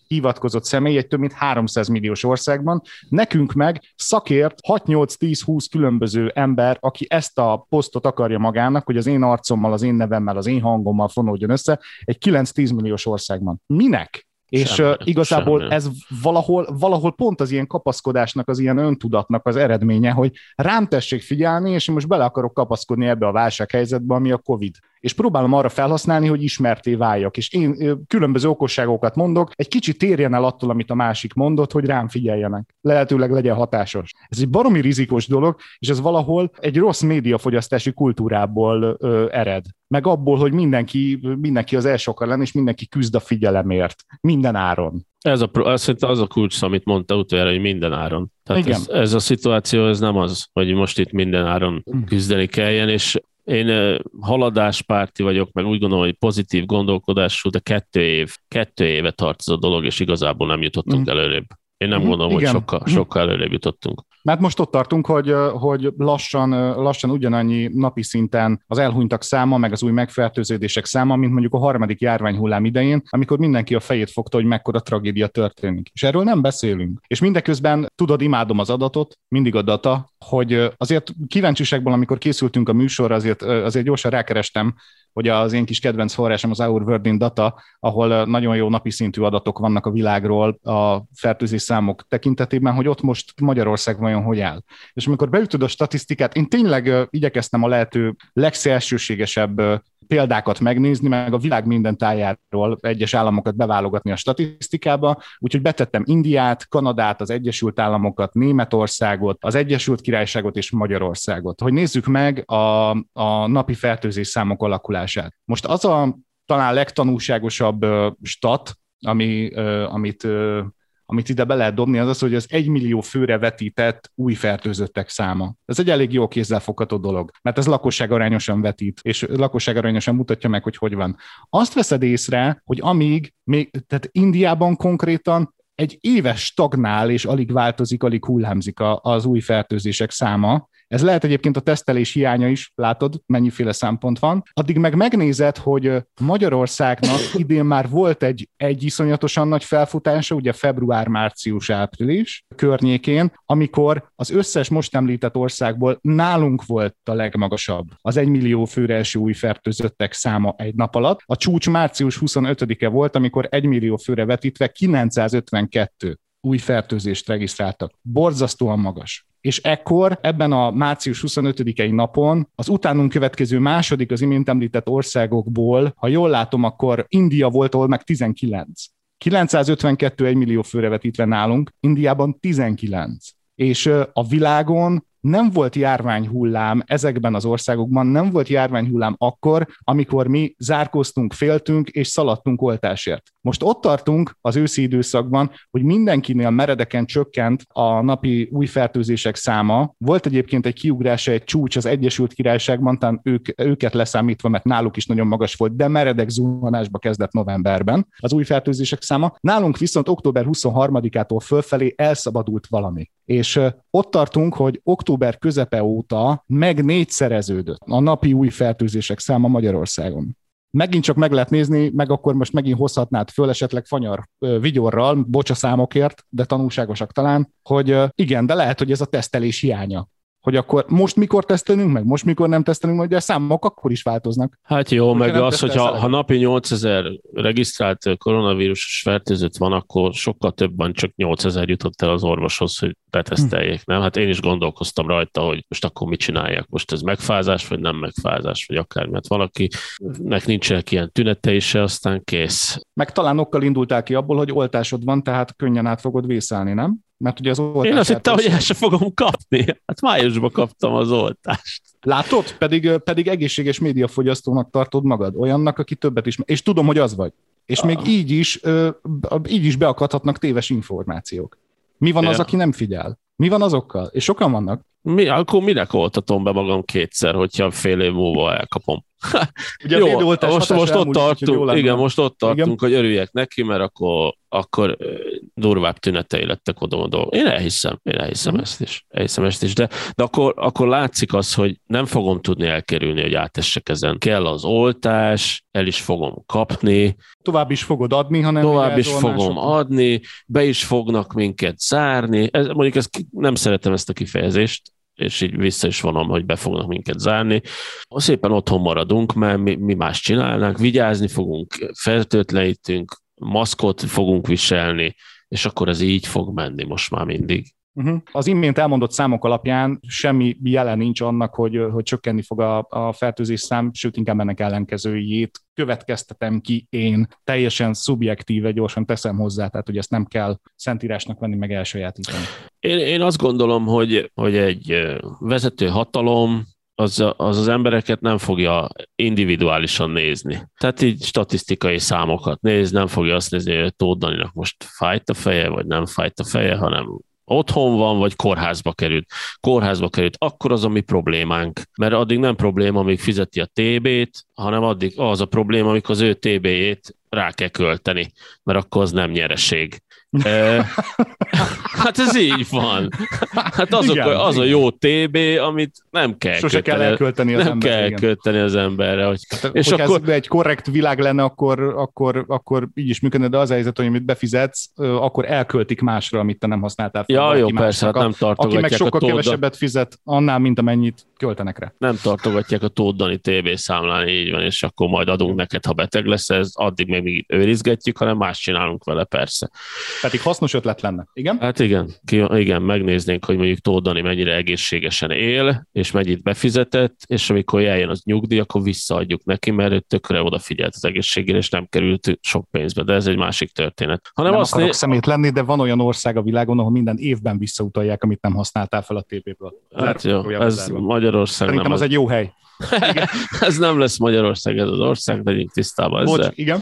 hivatkozott személy egy több mint 300 milliós országban, nekünk meg szakért 6-8-10-20 különböző ember, aki ezt a posztot akarja magának, hogy az én arcommal, az én nevemmel, az én hangommal fonódjon össze, egy 9-10 milliós országban. Minek? És igazából ez valahol pont az ilyen kapaszkodásnak, az ilyen öntudatnak az eredménye, hogy rám tessék figyelni, és most bele akarok kapaszkodni ebbe a válsághelyzetbe, ami a Covid. És próbálom arra felhasználni, hogy ismerté váljak. És én különböző okosságokat mondok, egy kicsit térjen el attól, amit a másik mondott, hogy rám figyeljenek. Lehetőleg legyen hatásos. Ez egy baromi rizikós dolog, és ez valahol egy rossz médiafogyasztási kultúrából ered. Meg abból, hogy mindenki az első akar lenni, és mindenki küzd a figyelemért. Minden áron. Ez a kulcs, amit mondta utoljára, hogy minden áron. Tehát ez a szituáció, ez nem az, hogy most itt minden áron küzdeni kelljen, és én haladáspárti vagyok, meg úgy gondolom, hogy pozitív gondolkodású, de 2 éve tart ez a dolog, és igazából nem jutottunk előrébb. Én nem gondolom, hogy sokkal előrébb jutottunk. Mert most ott tartunk, hogy lassan ugyanannyi napi szinten az elhunytak száma, meg az új megfertőződések száma, mint mondjuk a harmadik járványhullám idején, amikor mindenki a fejét fogta, hogy mekkora tragédia történik. És erről nem beszélünk. És mindeközben, tudod, imádom az adatot, mindig a data, hogy azért kíváncsiságból, amikor készültünk a műsorra, azért gyorsan rákerestem, hogy az én kis kedvenc forrásom az Our World in Data, ahol nagyon jó napi szintű adatok vannak a világról a fertőzés számok tekintetében, hogy ott most Magyarország vajon hogy áll. És amikor beütöd a statisztikát, én tényleg igyekeztem a lehető legszélsőségesebb példákat megnézni, meg a világ minden tájáról egyes államokat beválogatni a statisztikába, úgyhogy betettem Indiát, Kanadát, az Egyesült Államokat, Németországot, az Egyesült Királyságot és Magyarországot, hogy nézzük meg a napi fertőzés számok alakulását. Most az a talán legtanulságosabb stat, amit ide be lehet dobni, az az, hogy az 1 millió főre vetített új fertőzöttek száma. Ez egy elég jó kézzelfogható dolog, mert ez lakosságarányosan vetít, és lakosságarányosan mutatja meg, hogy van. Azt veszed észre, hogy tehát Indiában konkrétan egy éves stagnál, és alig változik, alig hullámzik az új fertőzések száma. Ez lehet egyébként a tesztelés hiánya is, látod, mennyiféle szempont van. Addig meg megnézed, hogy Magyarországnak idén már volt egy iszonyatosan nagy felfutása, ugye február, március, április környékén, amikor az összes most említett országból nálunk volt a legmagasabb. Az 1 millió főre eső új fertőzöttek száma egy nap alatt. A csúcs március 25-e volt, amikor 1 millió főre vetítve 952 új fertőzést regisztráltak. Borzasztóan magas. És ekkor, ebben a március 25-i napon, az utánunk következő második az imént említett országokból, ha jól látom, akkor India volt, ahol meg 19. 952 1 millió főre vetítve nálunk, Indiában 19. És a világon nem volt járványhullám ezekben az országokban, nem volt járványhullám akkor, amikor mi zárkóztunk, féltünk és szaladtunk oltásért. Most ott tartunk az őszi időszakban, hogy mindenkinél meredeken csökkent a napi új fertőzések száma. Volt egyébként egy kiugrása, egy csúcs az Egyesült Királyságban, talán őket leszámítva, mert náluk is nagyon magas volt, de meredek zuhanásba kezdett novemberben az új fertőzések száma. Nálunk viszont október 23-ától fölfelé elszabadult valami. És ott tartunk, hogy október közepe óta meg 4-szereződött a napi új fertőzések száma Magyarországon. Megint csak meg lehet nézni, meg akkor most megint hozhatnád föl esetleg fanyar vigyorral, bocsaszámokért, de tanulságosak talán, hogy igen, de lehet, hogy ez a tesztelés hiánya. hogy akkor most mikor tesztelünk meg, most mikor nem tesztelünk meg, de a számok akkor is változnak. Hát jó, most meg az, hogy ha napi 8000 regisztrált koronavírusos fertőzött van, akkor sokkal többen csak 8000 jutott el az orvoshoz, hogy leteszteljék, nem? Hát én is gondolkoztam rajta, hogy most akkor mit csinálják, most ez megfázás, vagy nem megfázás, vagy akár, mert valakinek nincsenek ilyen tünetei se, aztán kész. Meg talán okkal indultál ki abból, hogy oltásod van, tehát könnyen át fogod vészelni, nem? Mert ugye az oltását... Én azt hittem, hogy el sem fogom kapni. Hát májusban kaptam az oltást. Látod? Pedig egészséges médiafogyasztónak tartod magad. Olyannak, aki többet is... És tudom, hogy az vagy. És még így is beakadhatnak téves információk. Mi van az, aki nem figyel? Mi van azokkal? És sokan vannak. Akkor minek oltatom be magam kétszer, hogyha fél év múlva elkapom? Ugye jó, most ott tartunk, hogy örüljek neki, mert akkor durvább tünetei lettek oda a dolgok. Én elhiszem ezt is. De akkor látszik az, hogy nem fogom tudni elkerülni, hogy átessek ezen. Kell az oltás, el is fogom kapni. Tovább is fogod adni, hanem... Tovább is fogom adni, be is fognak minket zárni. Mondjuk nem szeretem ezt a kifejezést, és így vissza is vonom, hogy be fognak minket zárni. Szépen otthon maradunk, mert mi más csinálnánk, vigyázni fogunk, fertőtlenítünk, maszkot fogunk viselni, és akkor ez így fog menni most már mindig. Az imént elmondott számok alapján semmi jele nincs annak, hogy csökkenni fog a fertőzés szám, sőt inkább ennek ellenkezőjét következtetem ki én. Teljesen szubjektíve gyorsan teszem hozzá, tehát hogy ezt nem kell szentírásnak venni, meg elsajátítani. Én azt gondolom, hogy egy vezető hatalom az embereket nem fogja individuálisan nézni. Tehát így statisztikai számokat néz, nem fogja azt nézni, hogy Tóth Daninak most fájt a feje, vagy nem fájt a feje, hanem otthon van, vagy kórházba került. Akkor az a mi problémánk. Mert addig nem probléma, amíg fizeti a TB-t, hanem addig az a probléma, amikor az ő TB-jét rá kell költeni, mert akkor az nem nyereség. Hát ez így van. Hát az a jó TB, amit nem kell elkölteni az emberre. Hát, és akkor ez egy korrekt világ lenne, akkor így is működne, de az helyzet, hogy amit befizetsz, akkor elköltik másra, amit te nem használtál fel. Ja, jó, persze, hát nem tartogatják. Aki meg sokkal kevesebbet fizet, annál, mint amennyit költenek rá. Nem tartogatják a Tóth Dani TB számlán, így van, és akkor majd adunk neked, ha beteg lesz, ez addig még őrizgetjük, hanem más csinálunk vele, persze. Pedig hasznos ötlet lenne, igen? Hát igen, megnéznénk, hogy mondjuk Tóth Dani mennyire egészségesen él, és mennyit befizetett, és amikor eljön az nyugdíj, akkor visszaadjuk neki, mert ő tökre odafigyelt az egészségére, és nem került sok pénzbe, de ez egy másik történet. Hanem nem akarok szemét lenni, de van olyan ország a világon, ahol minden évben visszautalják, amit nem használtál fel a TB-ből. Hát jó, ez Magyarország. Szerintem az egy jó hely. Ez nem lesz Magyarország, ez az ország, legyünk tisztában ezzel. Bocs, igen.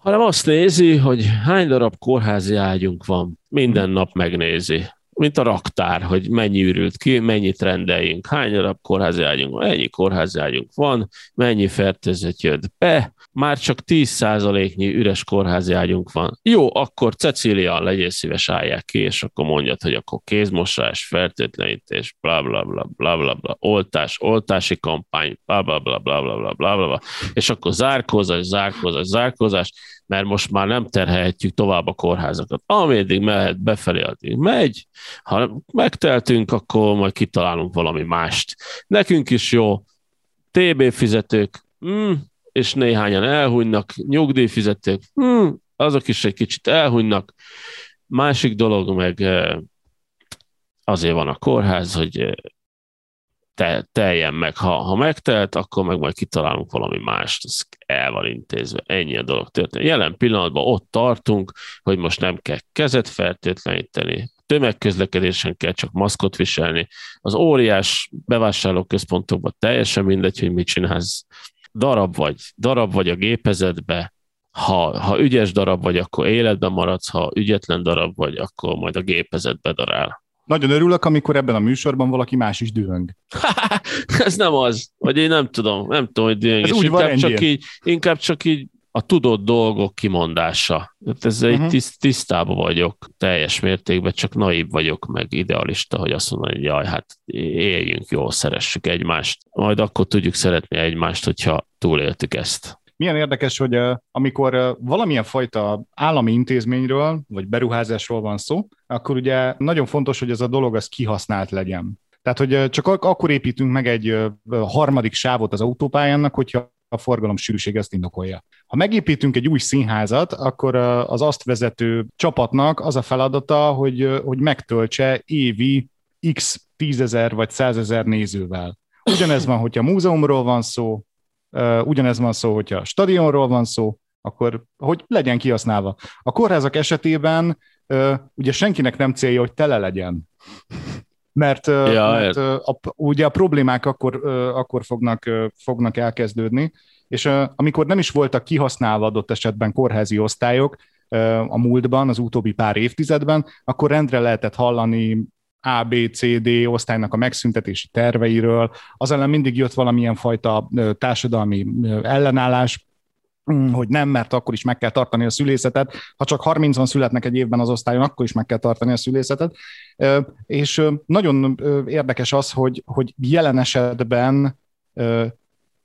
Hanem azt nézi, hogy hány darab kórházi ágyunk van, minden nap megnézi. Mint a raktár, hogy mennyi ürült ki, mennyit rendeljünk, hány darab kórházi ágyunk van, ennyi kórházi ágyunk van, mennyi fertőzött jött be, már csak 10%-nyi üres kórházi ágyunk van. Jó, akkor Cecília, legyél szíves, állják ki, és akkor mondjad, hogy akkor kézmosás, fertőtlenítés, bla bla bla bla bla bla, oltási kampány, bla bla bla bla bla bla bla bla, és akkor zárkózás, mert most már nem terhelhetjük tovább a kórházakat. Ameddig mehet, befelé addig megy, ha megteltünk, akkor majd kitalálunk valami mást. Nekünk is jó, TB fizetők, és néhányan elhunynak, nyugdíjfizetők, azok is egy kicsit elhunynak. Másik dolog meg azért van a kórház, hogy teljen meg. Ha megtelt, akkor meg majd kitalálunk valami mást, ez el van intézve. Ennyi a dolog történik. Jelen pillanatban ott tartunk, hogy most nem kell kezet fertőtleníteni, tömegközlekedésen kell csak maszkot viselni, az óriás bevásárlóközpontokban teljesen mindegy, hogy mit csinálsz. Darab vagy a gépezetbe, ha ügyes darab vagy, akkor életben maradsz, ha ügyetlen darab vagy, akkor majd a gépezetbe darál. Nagyon örülök, amikor ebben a műsorban valaki más is dühöng. Ez nem az, vagy én nem tudom, hogy dühöng. Inkább csak így a tudott dolgok kimondása. Ezzel így tisztában vagyok teljes mértékben, csak naív vagyok, meg idealista, hogy azt mondom, hogy jaj, hát éljünk jól, szeressük egymást. Majd akkor tudjuk szeretni egymást, hogyha túléltük ezt. Milyen érdekes, hogy amikor valamilyen fajta állami intézményről, vagy beruházásról van szó, akkor ugye nagyon fontos, hogy ez a dolog az kihasznált legyen. Tehát, hogy csak akkor építünk meg egy harmadik sávot az autópályának, hogyha a forgalom sűrűsége ezt indokolja. Ha megépítünk egy új színházat, akkor az azt vezető csapatnak az a feladata, hogy megtöltse évi x 10 000 vagy 100 000 nézővel. Ugyanez van, hogyha múzeumról van szó, ugyanez van szó, hogyha stadionról van szó, akkor hogy legyen kihasználva. A kórházak esetében ugye senkinek nem célja, hogy tele legyen. Mert ugye a problémák akkor fognak elkezdődni, és amikor nem is voltak kihasználva adott esetben kórházi osztályok a múltban, az utóbbi pár évtizedben, akkor rendre lehetett hallani A, B, C, D osztálynak a megszüntetési terveiről, az ellen mindig jött valamilyen fajta társadalmi ellenállás, hogy nem, mert akkor is meg kell tartani a szülészetet, ha csak 30-an születnek egy évben az osztályon, akkor is meg kell tartani a szülészetet. És nagyon érdekes az, hogy jelen esetben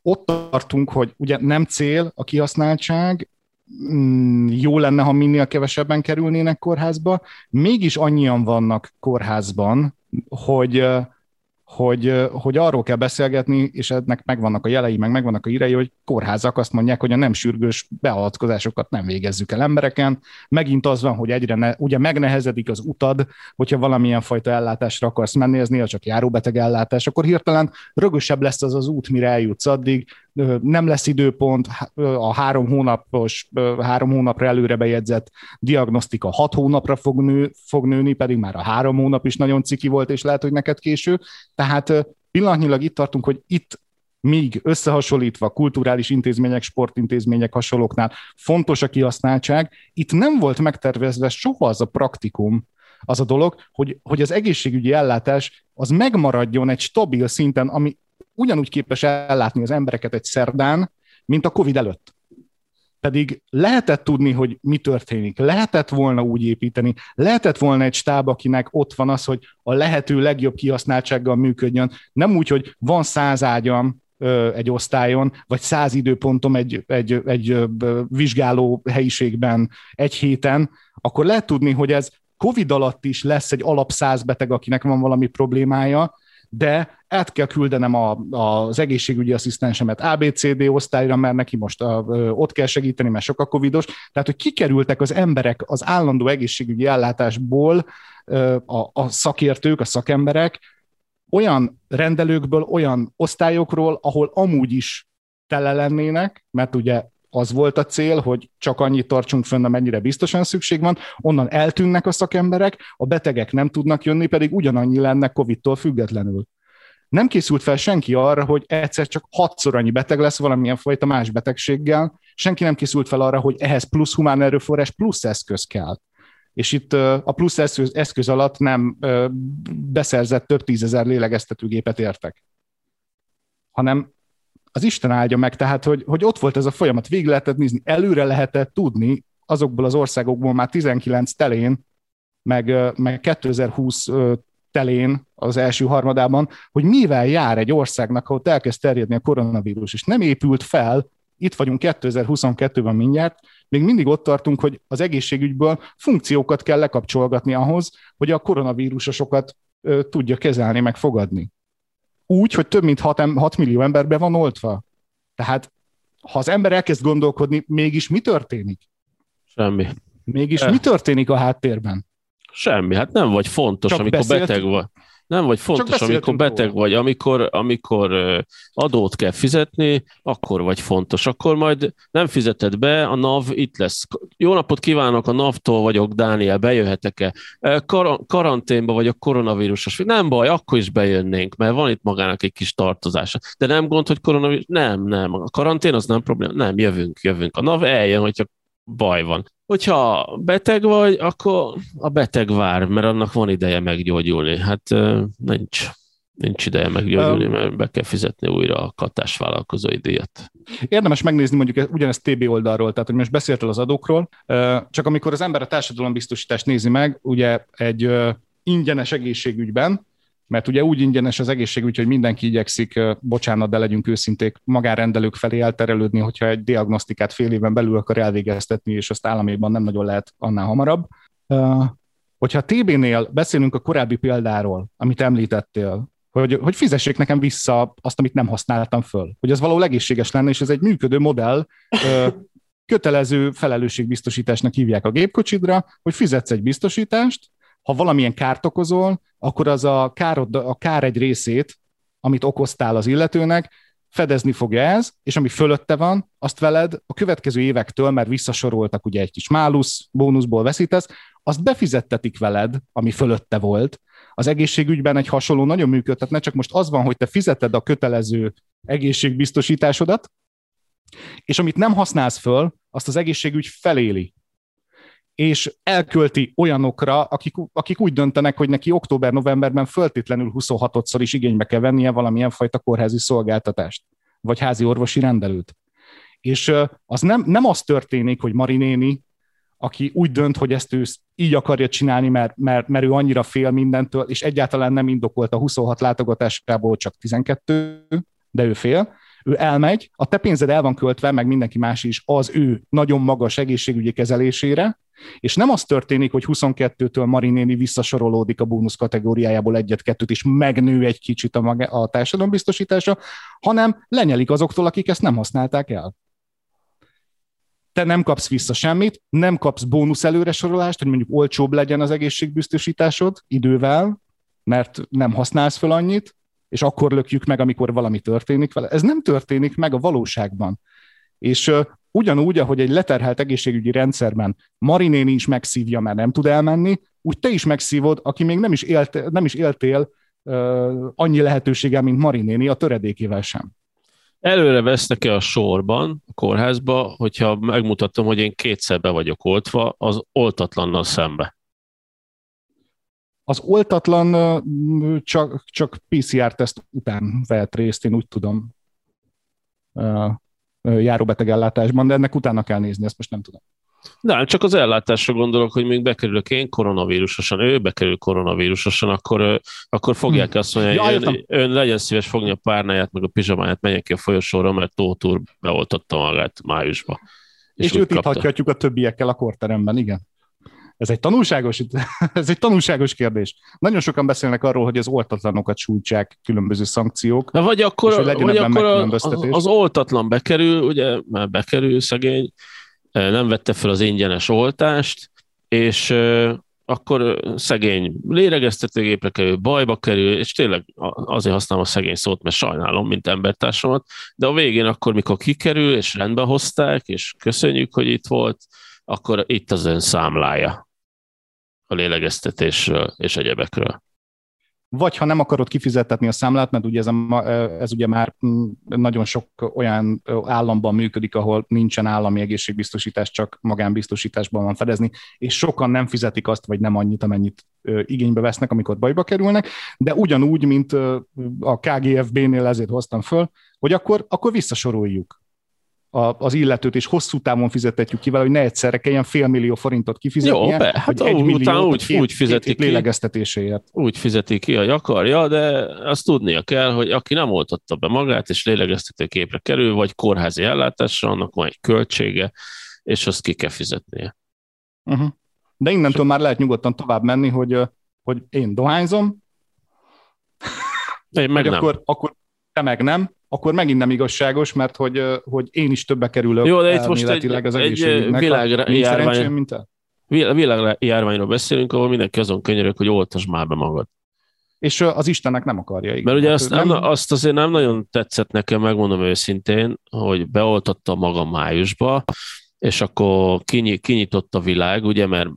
ott tartunk, hogy ugye nem cél a kihasználtság, jó lenne, ha minél kevesebben kerülnének kórházba, mégis annyian vannak kórházban, hogy arról kell beszélgetni, és ennek megvannak a jelei, meg megvannak a irei, hogy kórházak azt mondják, hogy a nem sürgős beavatkozásokat nem végezzük el embereken. Megint az van, hogy ugye megnehezedik az utad, hogyha valamilyen fajta ellátásra akarsz menni, ez néha csak járóbeteg ellátás, akkor hirtelen rögösebb lesz az út, mire eljutsz addig, nem lesz időpont, a 3 hónapra előre bejegyzett diagnosztika 6 hónapra fog nőni, pedig már a 3 hónap is nagyon ciki volt, és lehet, hogy neked késő. Tehát pillanatnyilag itt tartunk, hogy itt még összehasonlítva kulturális intézmények, sportintézmények hasonlóknál fontos a kihasználtság, itt nem volt megtervezve soha az a praktikum, az a dolog, hogy az egészségügyi ellátás az megmaradjon egy stabil szinten, ami ugyanúgy képes ellátni az embereket egy szerdán, mint a Covid előtt. Pedig lehetett tudni, hogy mi történik, lehetett volna úgy építeni, lehetett volna egy stáb, akinek ott van az, hogy a lehető legjobb kihasználtsággal működjön, nem úgy, hogy van 100 ágyam egy osztályon, vagy 100 időpontom egy vizsgáló helyiségben egy héten, akkor lehet tudni, hogy ez Covid alatt is lesz egy alap 100 beteg, akinek van valami problémája, de át kell küldenem az egészségügyi asszisztensemet ABCD osztályra, mert neki most ott kell segíteni, mert sok a covidos. Tehát, hogy kikerültek az emberek az állandó egészségügyi ellátásból a szakértők, a szakemberek olyan rendelőkből, olyan osztályokról, ahol amúgy is tele lennének, mert ugye az volt a cél, hogy csak annyit tartsunk fönn, amennyire biztosan szükség van, onnan eltűnnek a szakemberek, a betegek nem tudnak jönni, pedig ugyanannyi lenne Covid-tól függetlenül. Nem készült fel senki arra, hogy egyszer csak 6-szor annyi beteg lesz valamilyen fajta más betegséggel, senki nem készült fel arra, hogy ehhez plusz humán erőforrás, plusz eszköz kell. És itt a plusz eszköz alatt nem beszerzett több 10 000 lélegeztetőgépet értek, hanem az Isten áldja meg, tehát, hogy ott volt ez a folyamat, végig lehetett nézni, előre lehetett tudni azokból az országokból már 19 telén, meg 2020 telén az első harmadában, hogy mivel jár egy országnak, ha ott elkezd terjedni a koronavírus, és nem épült fel, itt vagyunk 2022-ben mindjárt, még mindig ott tartunk, hogy az egészségügyből funkciókat kell lekapcsolgatni ahhoz, hogy a koronavírusosokat tudja kezelni, meg fogadni. Úgy, hogy több mint 6 millió ember be van oltva. Tehát, ha az ember elkezd gondolkodni, mégis mi történik? Semmi. Mégis mi történik a háttérben? Semmi, hát nem vagy fontos, csak amikor beteg vagy. Nem vagy fontos, amikor beteg vagy. Amikor adót kell fizetni, akkor vagy fontos. Akkor majd nem fizeted be, a NAV itt lesz. Jó napot kívánok, a NAV-tól vagyok, Dániel, bejöhetek-e? Karanténban vagyok, koronavírusos. Nem baj, akkor is bejönnénk, mert van itt magának egy kis tartozása. De nem gond, hogy koronavírus? Nem. A karantén az nem probléma. Nem, jövünk. A NAV eljön, hogyha baj van. Hogyha beteg vagy, akkor a beteg vár, mert annak van ideje meggyógyulni. Hát nincs ideje meggyógyulni, mert be kell fizetni újra a katásvállalkozói díjat. Érdemes megnézni mondjuk ugyanezt TB oldalról, tehát hogy most beszéltél az adókról, csak amikor az ember a társadalombiztosítást nézi meg, ugye egy ingyenes egészségügyben, mert ugye úgy ingyenes az egészségügy, hogy mindenki igyekszik, bocsánat, de legyünk őszinték, magánrendelők felé elterelődni, hogyha egy diagnosztikát fél éven belül akar elvégeztetni, és azt államiban nem nagyon lehet annál hamarabb. Hogyha a TB-nél beszélünk a korábbi példáról, amit említettél, Hogy fizessék nekem vissza azt, amit nem használtam föl. Hogy ez való egészséges lenne, és ez egy működő modell, kötelező felelősségbiztosításnak hívják a gépkocsidra, hogy fizetsz egy biztosítást, ha valamilyen kárt okozol, akkor az a kár egy részét, amit okoztál az illetőnek, fedezni fogja ez, és ami fölötte van, azt veled a következő évektől, mert visszasoroltak ugye egy kis málusz, bónuszból veszítesz, azt befizettetik veled, ami fölötte volt. Az egészségügyben egy hasonló nagyon működhetne, csak most az van, hogy te fizeted a kötelező egészségbiztosításodat, és amit nem használsz föl, azt az egészségügy feléli. És elkölti olyanokra, akik úgy döntenek, hogy neki október-novemberben föltétlenül 26-szor is igénybe kell vennie valamilyen fajta kórházi szolgáltatást, vagy házi orvosi rendelőt. És az nem az történik, hogy Mari néni, aki úgy dönt, hogy ezt ő így akarja csinálni, mert ő annyira fél mindentől, és egyáltalán nem indokolt a 26 látogatásából csak 12, de ő fél, ő elmegy, a te pénzed el van költve, meg mindenki más is az ő nagyon magas egészségügyi kezelésére, és nem az történik, hogy 22-től Mari néni visszasorolódik a bónusz kategóriájából egyet-kettőt, és megnő egy kicsit a társadalombiztosítása, hanem lenyelik azoktól, akik ezt nem használták el. Te nem kapsz vissza semmit, nem kapsz bónusz előresorolást, hogy mondjuk olcsóbb legyen az egészségbiztosításod idővel, mert nem használsz fel annyit, és akkor lökjük meg, amikor valami történik vele. Ez nem történik meg a valóságban. És ugyanúgy, ahogy egy leterhelt egészségügyi rendszerben Mari néni is megszívja, mert nem tud elmenni, úgy te is megszívod, aki még nem is éltél annyi lehetőséggel, mint Mari néni, a töredékével sem. Előre vesznek-e a sorban, a kórházba, hogyha megmutatom, hogy én kétszer be vagyok oltva, az oltatlannal szembe? Az oltatlan csak PCR-teszt után vehet részt, én úgy tudom, járóbetegellátásban, de ennek utána kell nézni, ezt most nem tudom. Nem, csak az ellátásra gondolok, hogy még bekerülök én koronavírusosan, ő bekerül koronavírusosan, akkor fogják azt mondani, hogy ön legyen szíves fogni a párnáját, meg a pizsamáját, menjen ki a folyosóra, mert Tóth úr beoltatta magát májusban. És őt itt hagyhatjuk a többiekkel a korteremben, igen. Ez egy tanulságos kérdés. Nagyon sokan beszélnek arról, hogy az oltatlanokat sújtsák különböző szankciók. Na vagy akkor, az oltatlan bekerül, ugye már bekerül szegény, nem vette fel az ingyenes oltást, és akkor szegény lélegeztetőgépre kerül, bajba kerül, és tényleg azért használom a szegény szót, mert sajnálom, mint embertársamat, de a végén akkor, mikor kikerül, és rendbe hozták, és köszönjük, hogy itt volt, akkor itt az ön számlája a lélegeztetésről és egyebekről. Vagy ha nem akarod kifizettetni a számlát, mert ugye ez ugye már nagyon sok olyan államban működik, ahol nincsen állami egészségbiztosítás, csak magánbiztosításban van fedezni, és sokan nem fizetik azt, vagy nem annyit, amennyit igénybe vesznek, amikor bajba kerülnek, de ugyanúgy, mint a KGFB-nél ezért hoztam föl, hogy akkor visszasoroljuk az illetőt, és hosszú távon fizetetjük ki vele, hogy ne egyszerre kelljen $500 millió forintot kifizetnie. Jó, be, hát úgy fizeti ki lélegeztetéséért. Úgy fizeti ki, ahogy akarja, de azt tudnia kell, hogy aki nem oltatta be magát, és lélegeztetőgépre kerül, vagy kórházi ellátásra, annak van egy költsége, és azt ki kell fizetnie. Uh-huh. De innentől már lehet nyugodtan tovább menni, hogy én dohányzom, én meg nem. Akkor te meg nem, akkor megint nem igazságos, mert hogy én is többe kerülök. Jó, de itt most egy világjárványról beszélünk, ahol mindenki azon könyörök, hogy oltasd már be magad. És az Istennek nem akarja. Igen. Mert ugye azt azért nem nagyon tetszett nekem, megmondom őszintén, hogy beoltatta magam májusba, és akkor kinyitott a világ, ugye, mert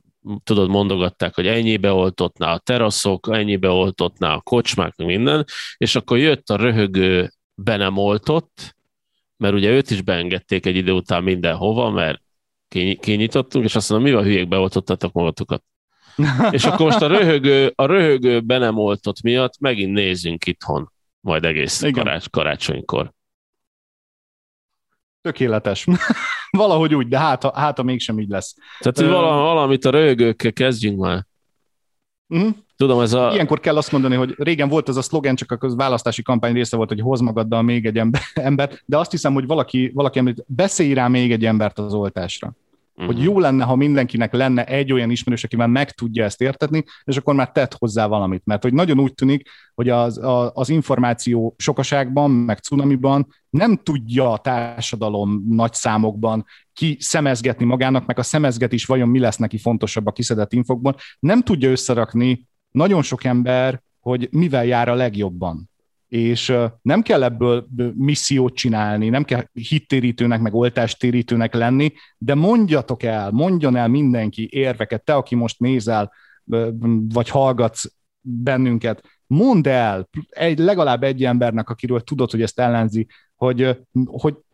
tudod, mondogatták, hogy ennyi beoltottná a teraszok, ennyi beoltottná a kocsmák, minden, és akkor jött a röhögő be nem oltott, mert ugye őt is beengedték egy idő után mindenhova, mert kinyitottunk, és azt mondom, mi van, hülyék, beoltottatok magatokat. És akkor most a röhögő be nem oltott miatt megint nézzünk itthon, majd egész karácsonykor. Tökéletes. Valahogy úgy, de hát mégsem így lesz. Tehát valamit a röhögőkkel kezdjünk már. Uh-huh. Tudom, ilyenkor kell azt mondani, hogy régen volt ez a szlogen, csak a választási kampány része volt, hogy hozd magaddal még egy embert, de azt hiszem, hogy valaki említ, beszélj rá még egy embert az oltásra. Hogy jó lenne, ha mindenkinek lenne egy olyan ismerős, akivel meg tudja ezt értetni, és akkor már tett hozzá valamit. Mert hogy nagyon úgy tűnik, hogy az információ sokaságban, meg cunamiban nem tudja a társadalom nagy számokban ki szemezgetni magának, meg a szemezgetés vajon mi lesz neki fontosabb a kiszedett infokban. Nem tudja összerakni nagyon sok ember, hogy mivel jár a legjobban. És nem kell ebből missziót csinálni, nem kell hittérítőnek, meg oltástérítőnek lenni, de mondjon el mindenki érveket, te, aki most nézel, vagy hallgatsz bennünket, mondd el legalább egy embernek, akiről tudod, hogy ezt ellenzi, hogy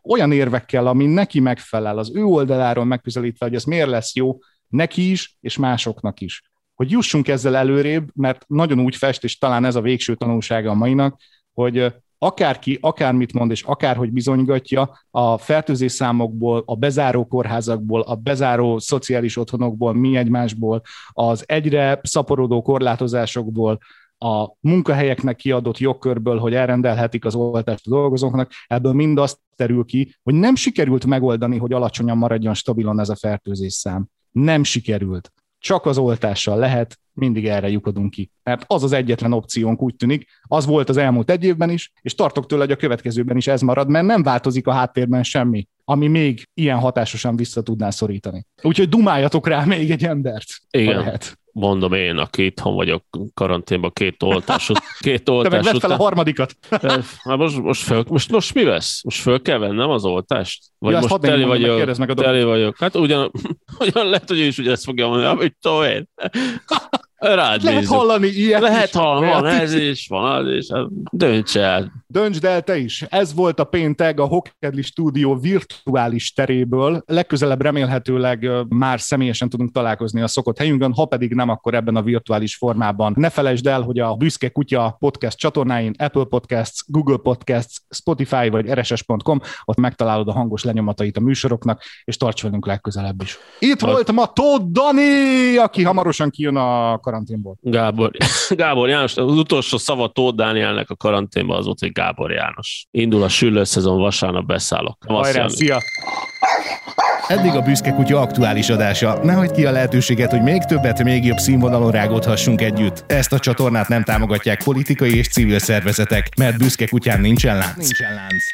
olyan érvekkel, ami neki megfelel, az ő oldaláról megközelítve, hogy ez miért lesz jó neki is, és másoknak is. Hogy jussunk ezzel előrébb, mert nagyon úgy fest, és talán ez a végső tanulsága a mainak, hogy akárki akármit mond, és akárhogy bizonygatja, a fertőzés számokból, a bezáró kórházakból, a bezáró szociális otthonokból, mi egymásból, az egyre szaporodó korlátozásokból, a munkahelyeknek kiadott jogkörből, hogy elrendelhetik az oltást a dolgozóknak, ebből mind azt terül ki, hogy nem sikerült megoldani, hogy alacsonyan maradjon stabilon ez a fertőzés szám. Nem sikerült. Csak az oltással lehet, mindig erre lyukodunk ki. Mert az az egyetlen opciónk, úgy tűnik, az volt az elmúlt egy évben is, és tartok tőle, hogy a következőben is ez marad, mert nem változik a háttérben semmi, ami még ilyen hatásosan vissza tudná szorítani. Úgyhogy dumáljatok rá még egy embert. Igen, mondom én, aki itthon vagyok karanténban két oltás után. Te meg vedd fel a harmadikat. Most mi lesz? Most föl kell vennem az oltást? Vagy ja, most teli vagyok. Hát ugyan lehet, hogy ő is ugyanezt fogja mondani, amit tovább. Rád lehet nézzük. Hallani ilyet. Lehet hallani, ez is van, az is. Dönts el. Döntsd el te is. Ez volt a péntek a Hokedli Studio virtuális teréből. Legközelebb remélhetőleg már személyesen tudunk találkozni a szokott helyünkön, ha pedig nem, akkor ebben a virtuális formában. Ne felejtsd el, hogy a Büszke Kutya podcast csatornáin, Apple Podcasts, Google Podcasts, Spotify vagy rss.com, ott megtalálod a hangos lenyomatait a műsoroknak, és tarts velünk legközelebb is. Itt volt ma Tóth Dani, aki hamarosan kijön a karanténból. Gábor János, az utolsó szava Tóth Dánielnek a karanténban az volt, hogy Gábor János. Indul a süllőszezon, vasárnap beszállok. Hajrá, szia! Eddig a Büszke Kutya aktuális adása. Ne hagyd ki a lehetőséget, hogy még többet, még jobb színvonalon rágódhassunk együtt. Ezt a csatornát nem támogatják politikai és civil szervezetek, mert Büszke Kutyán nincsen lánc.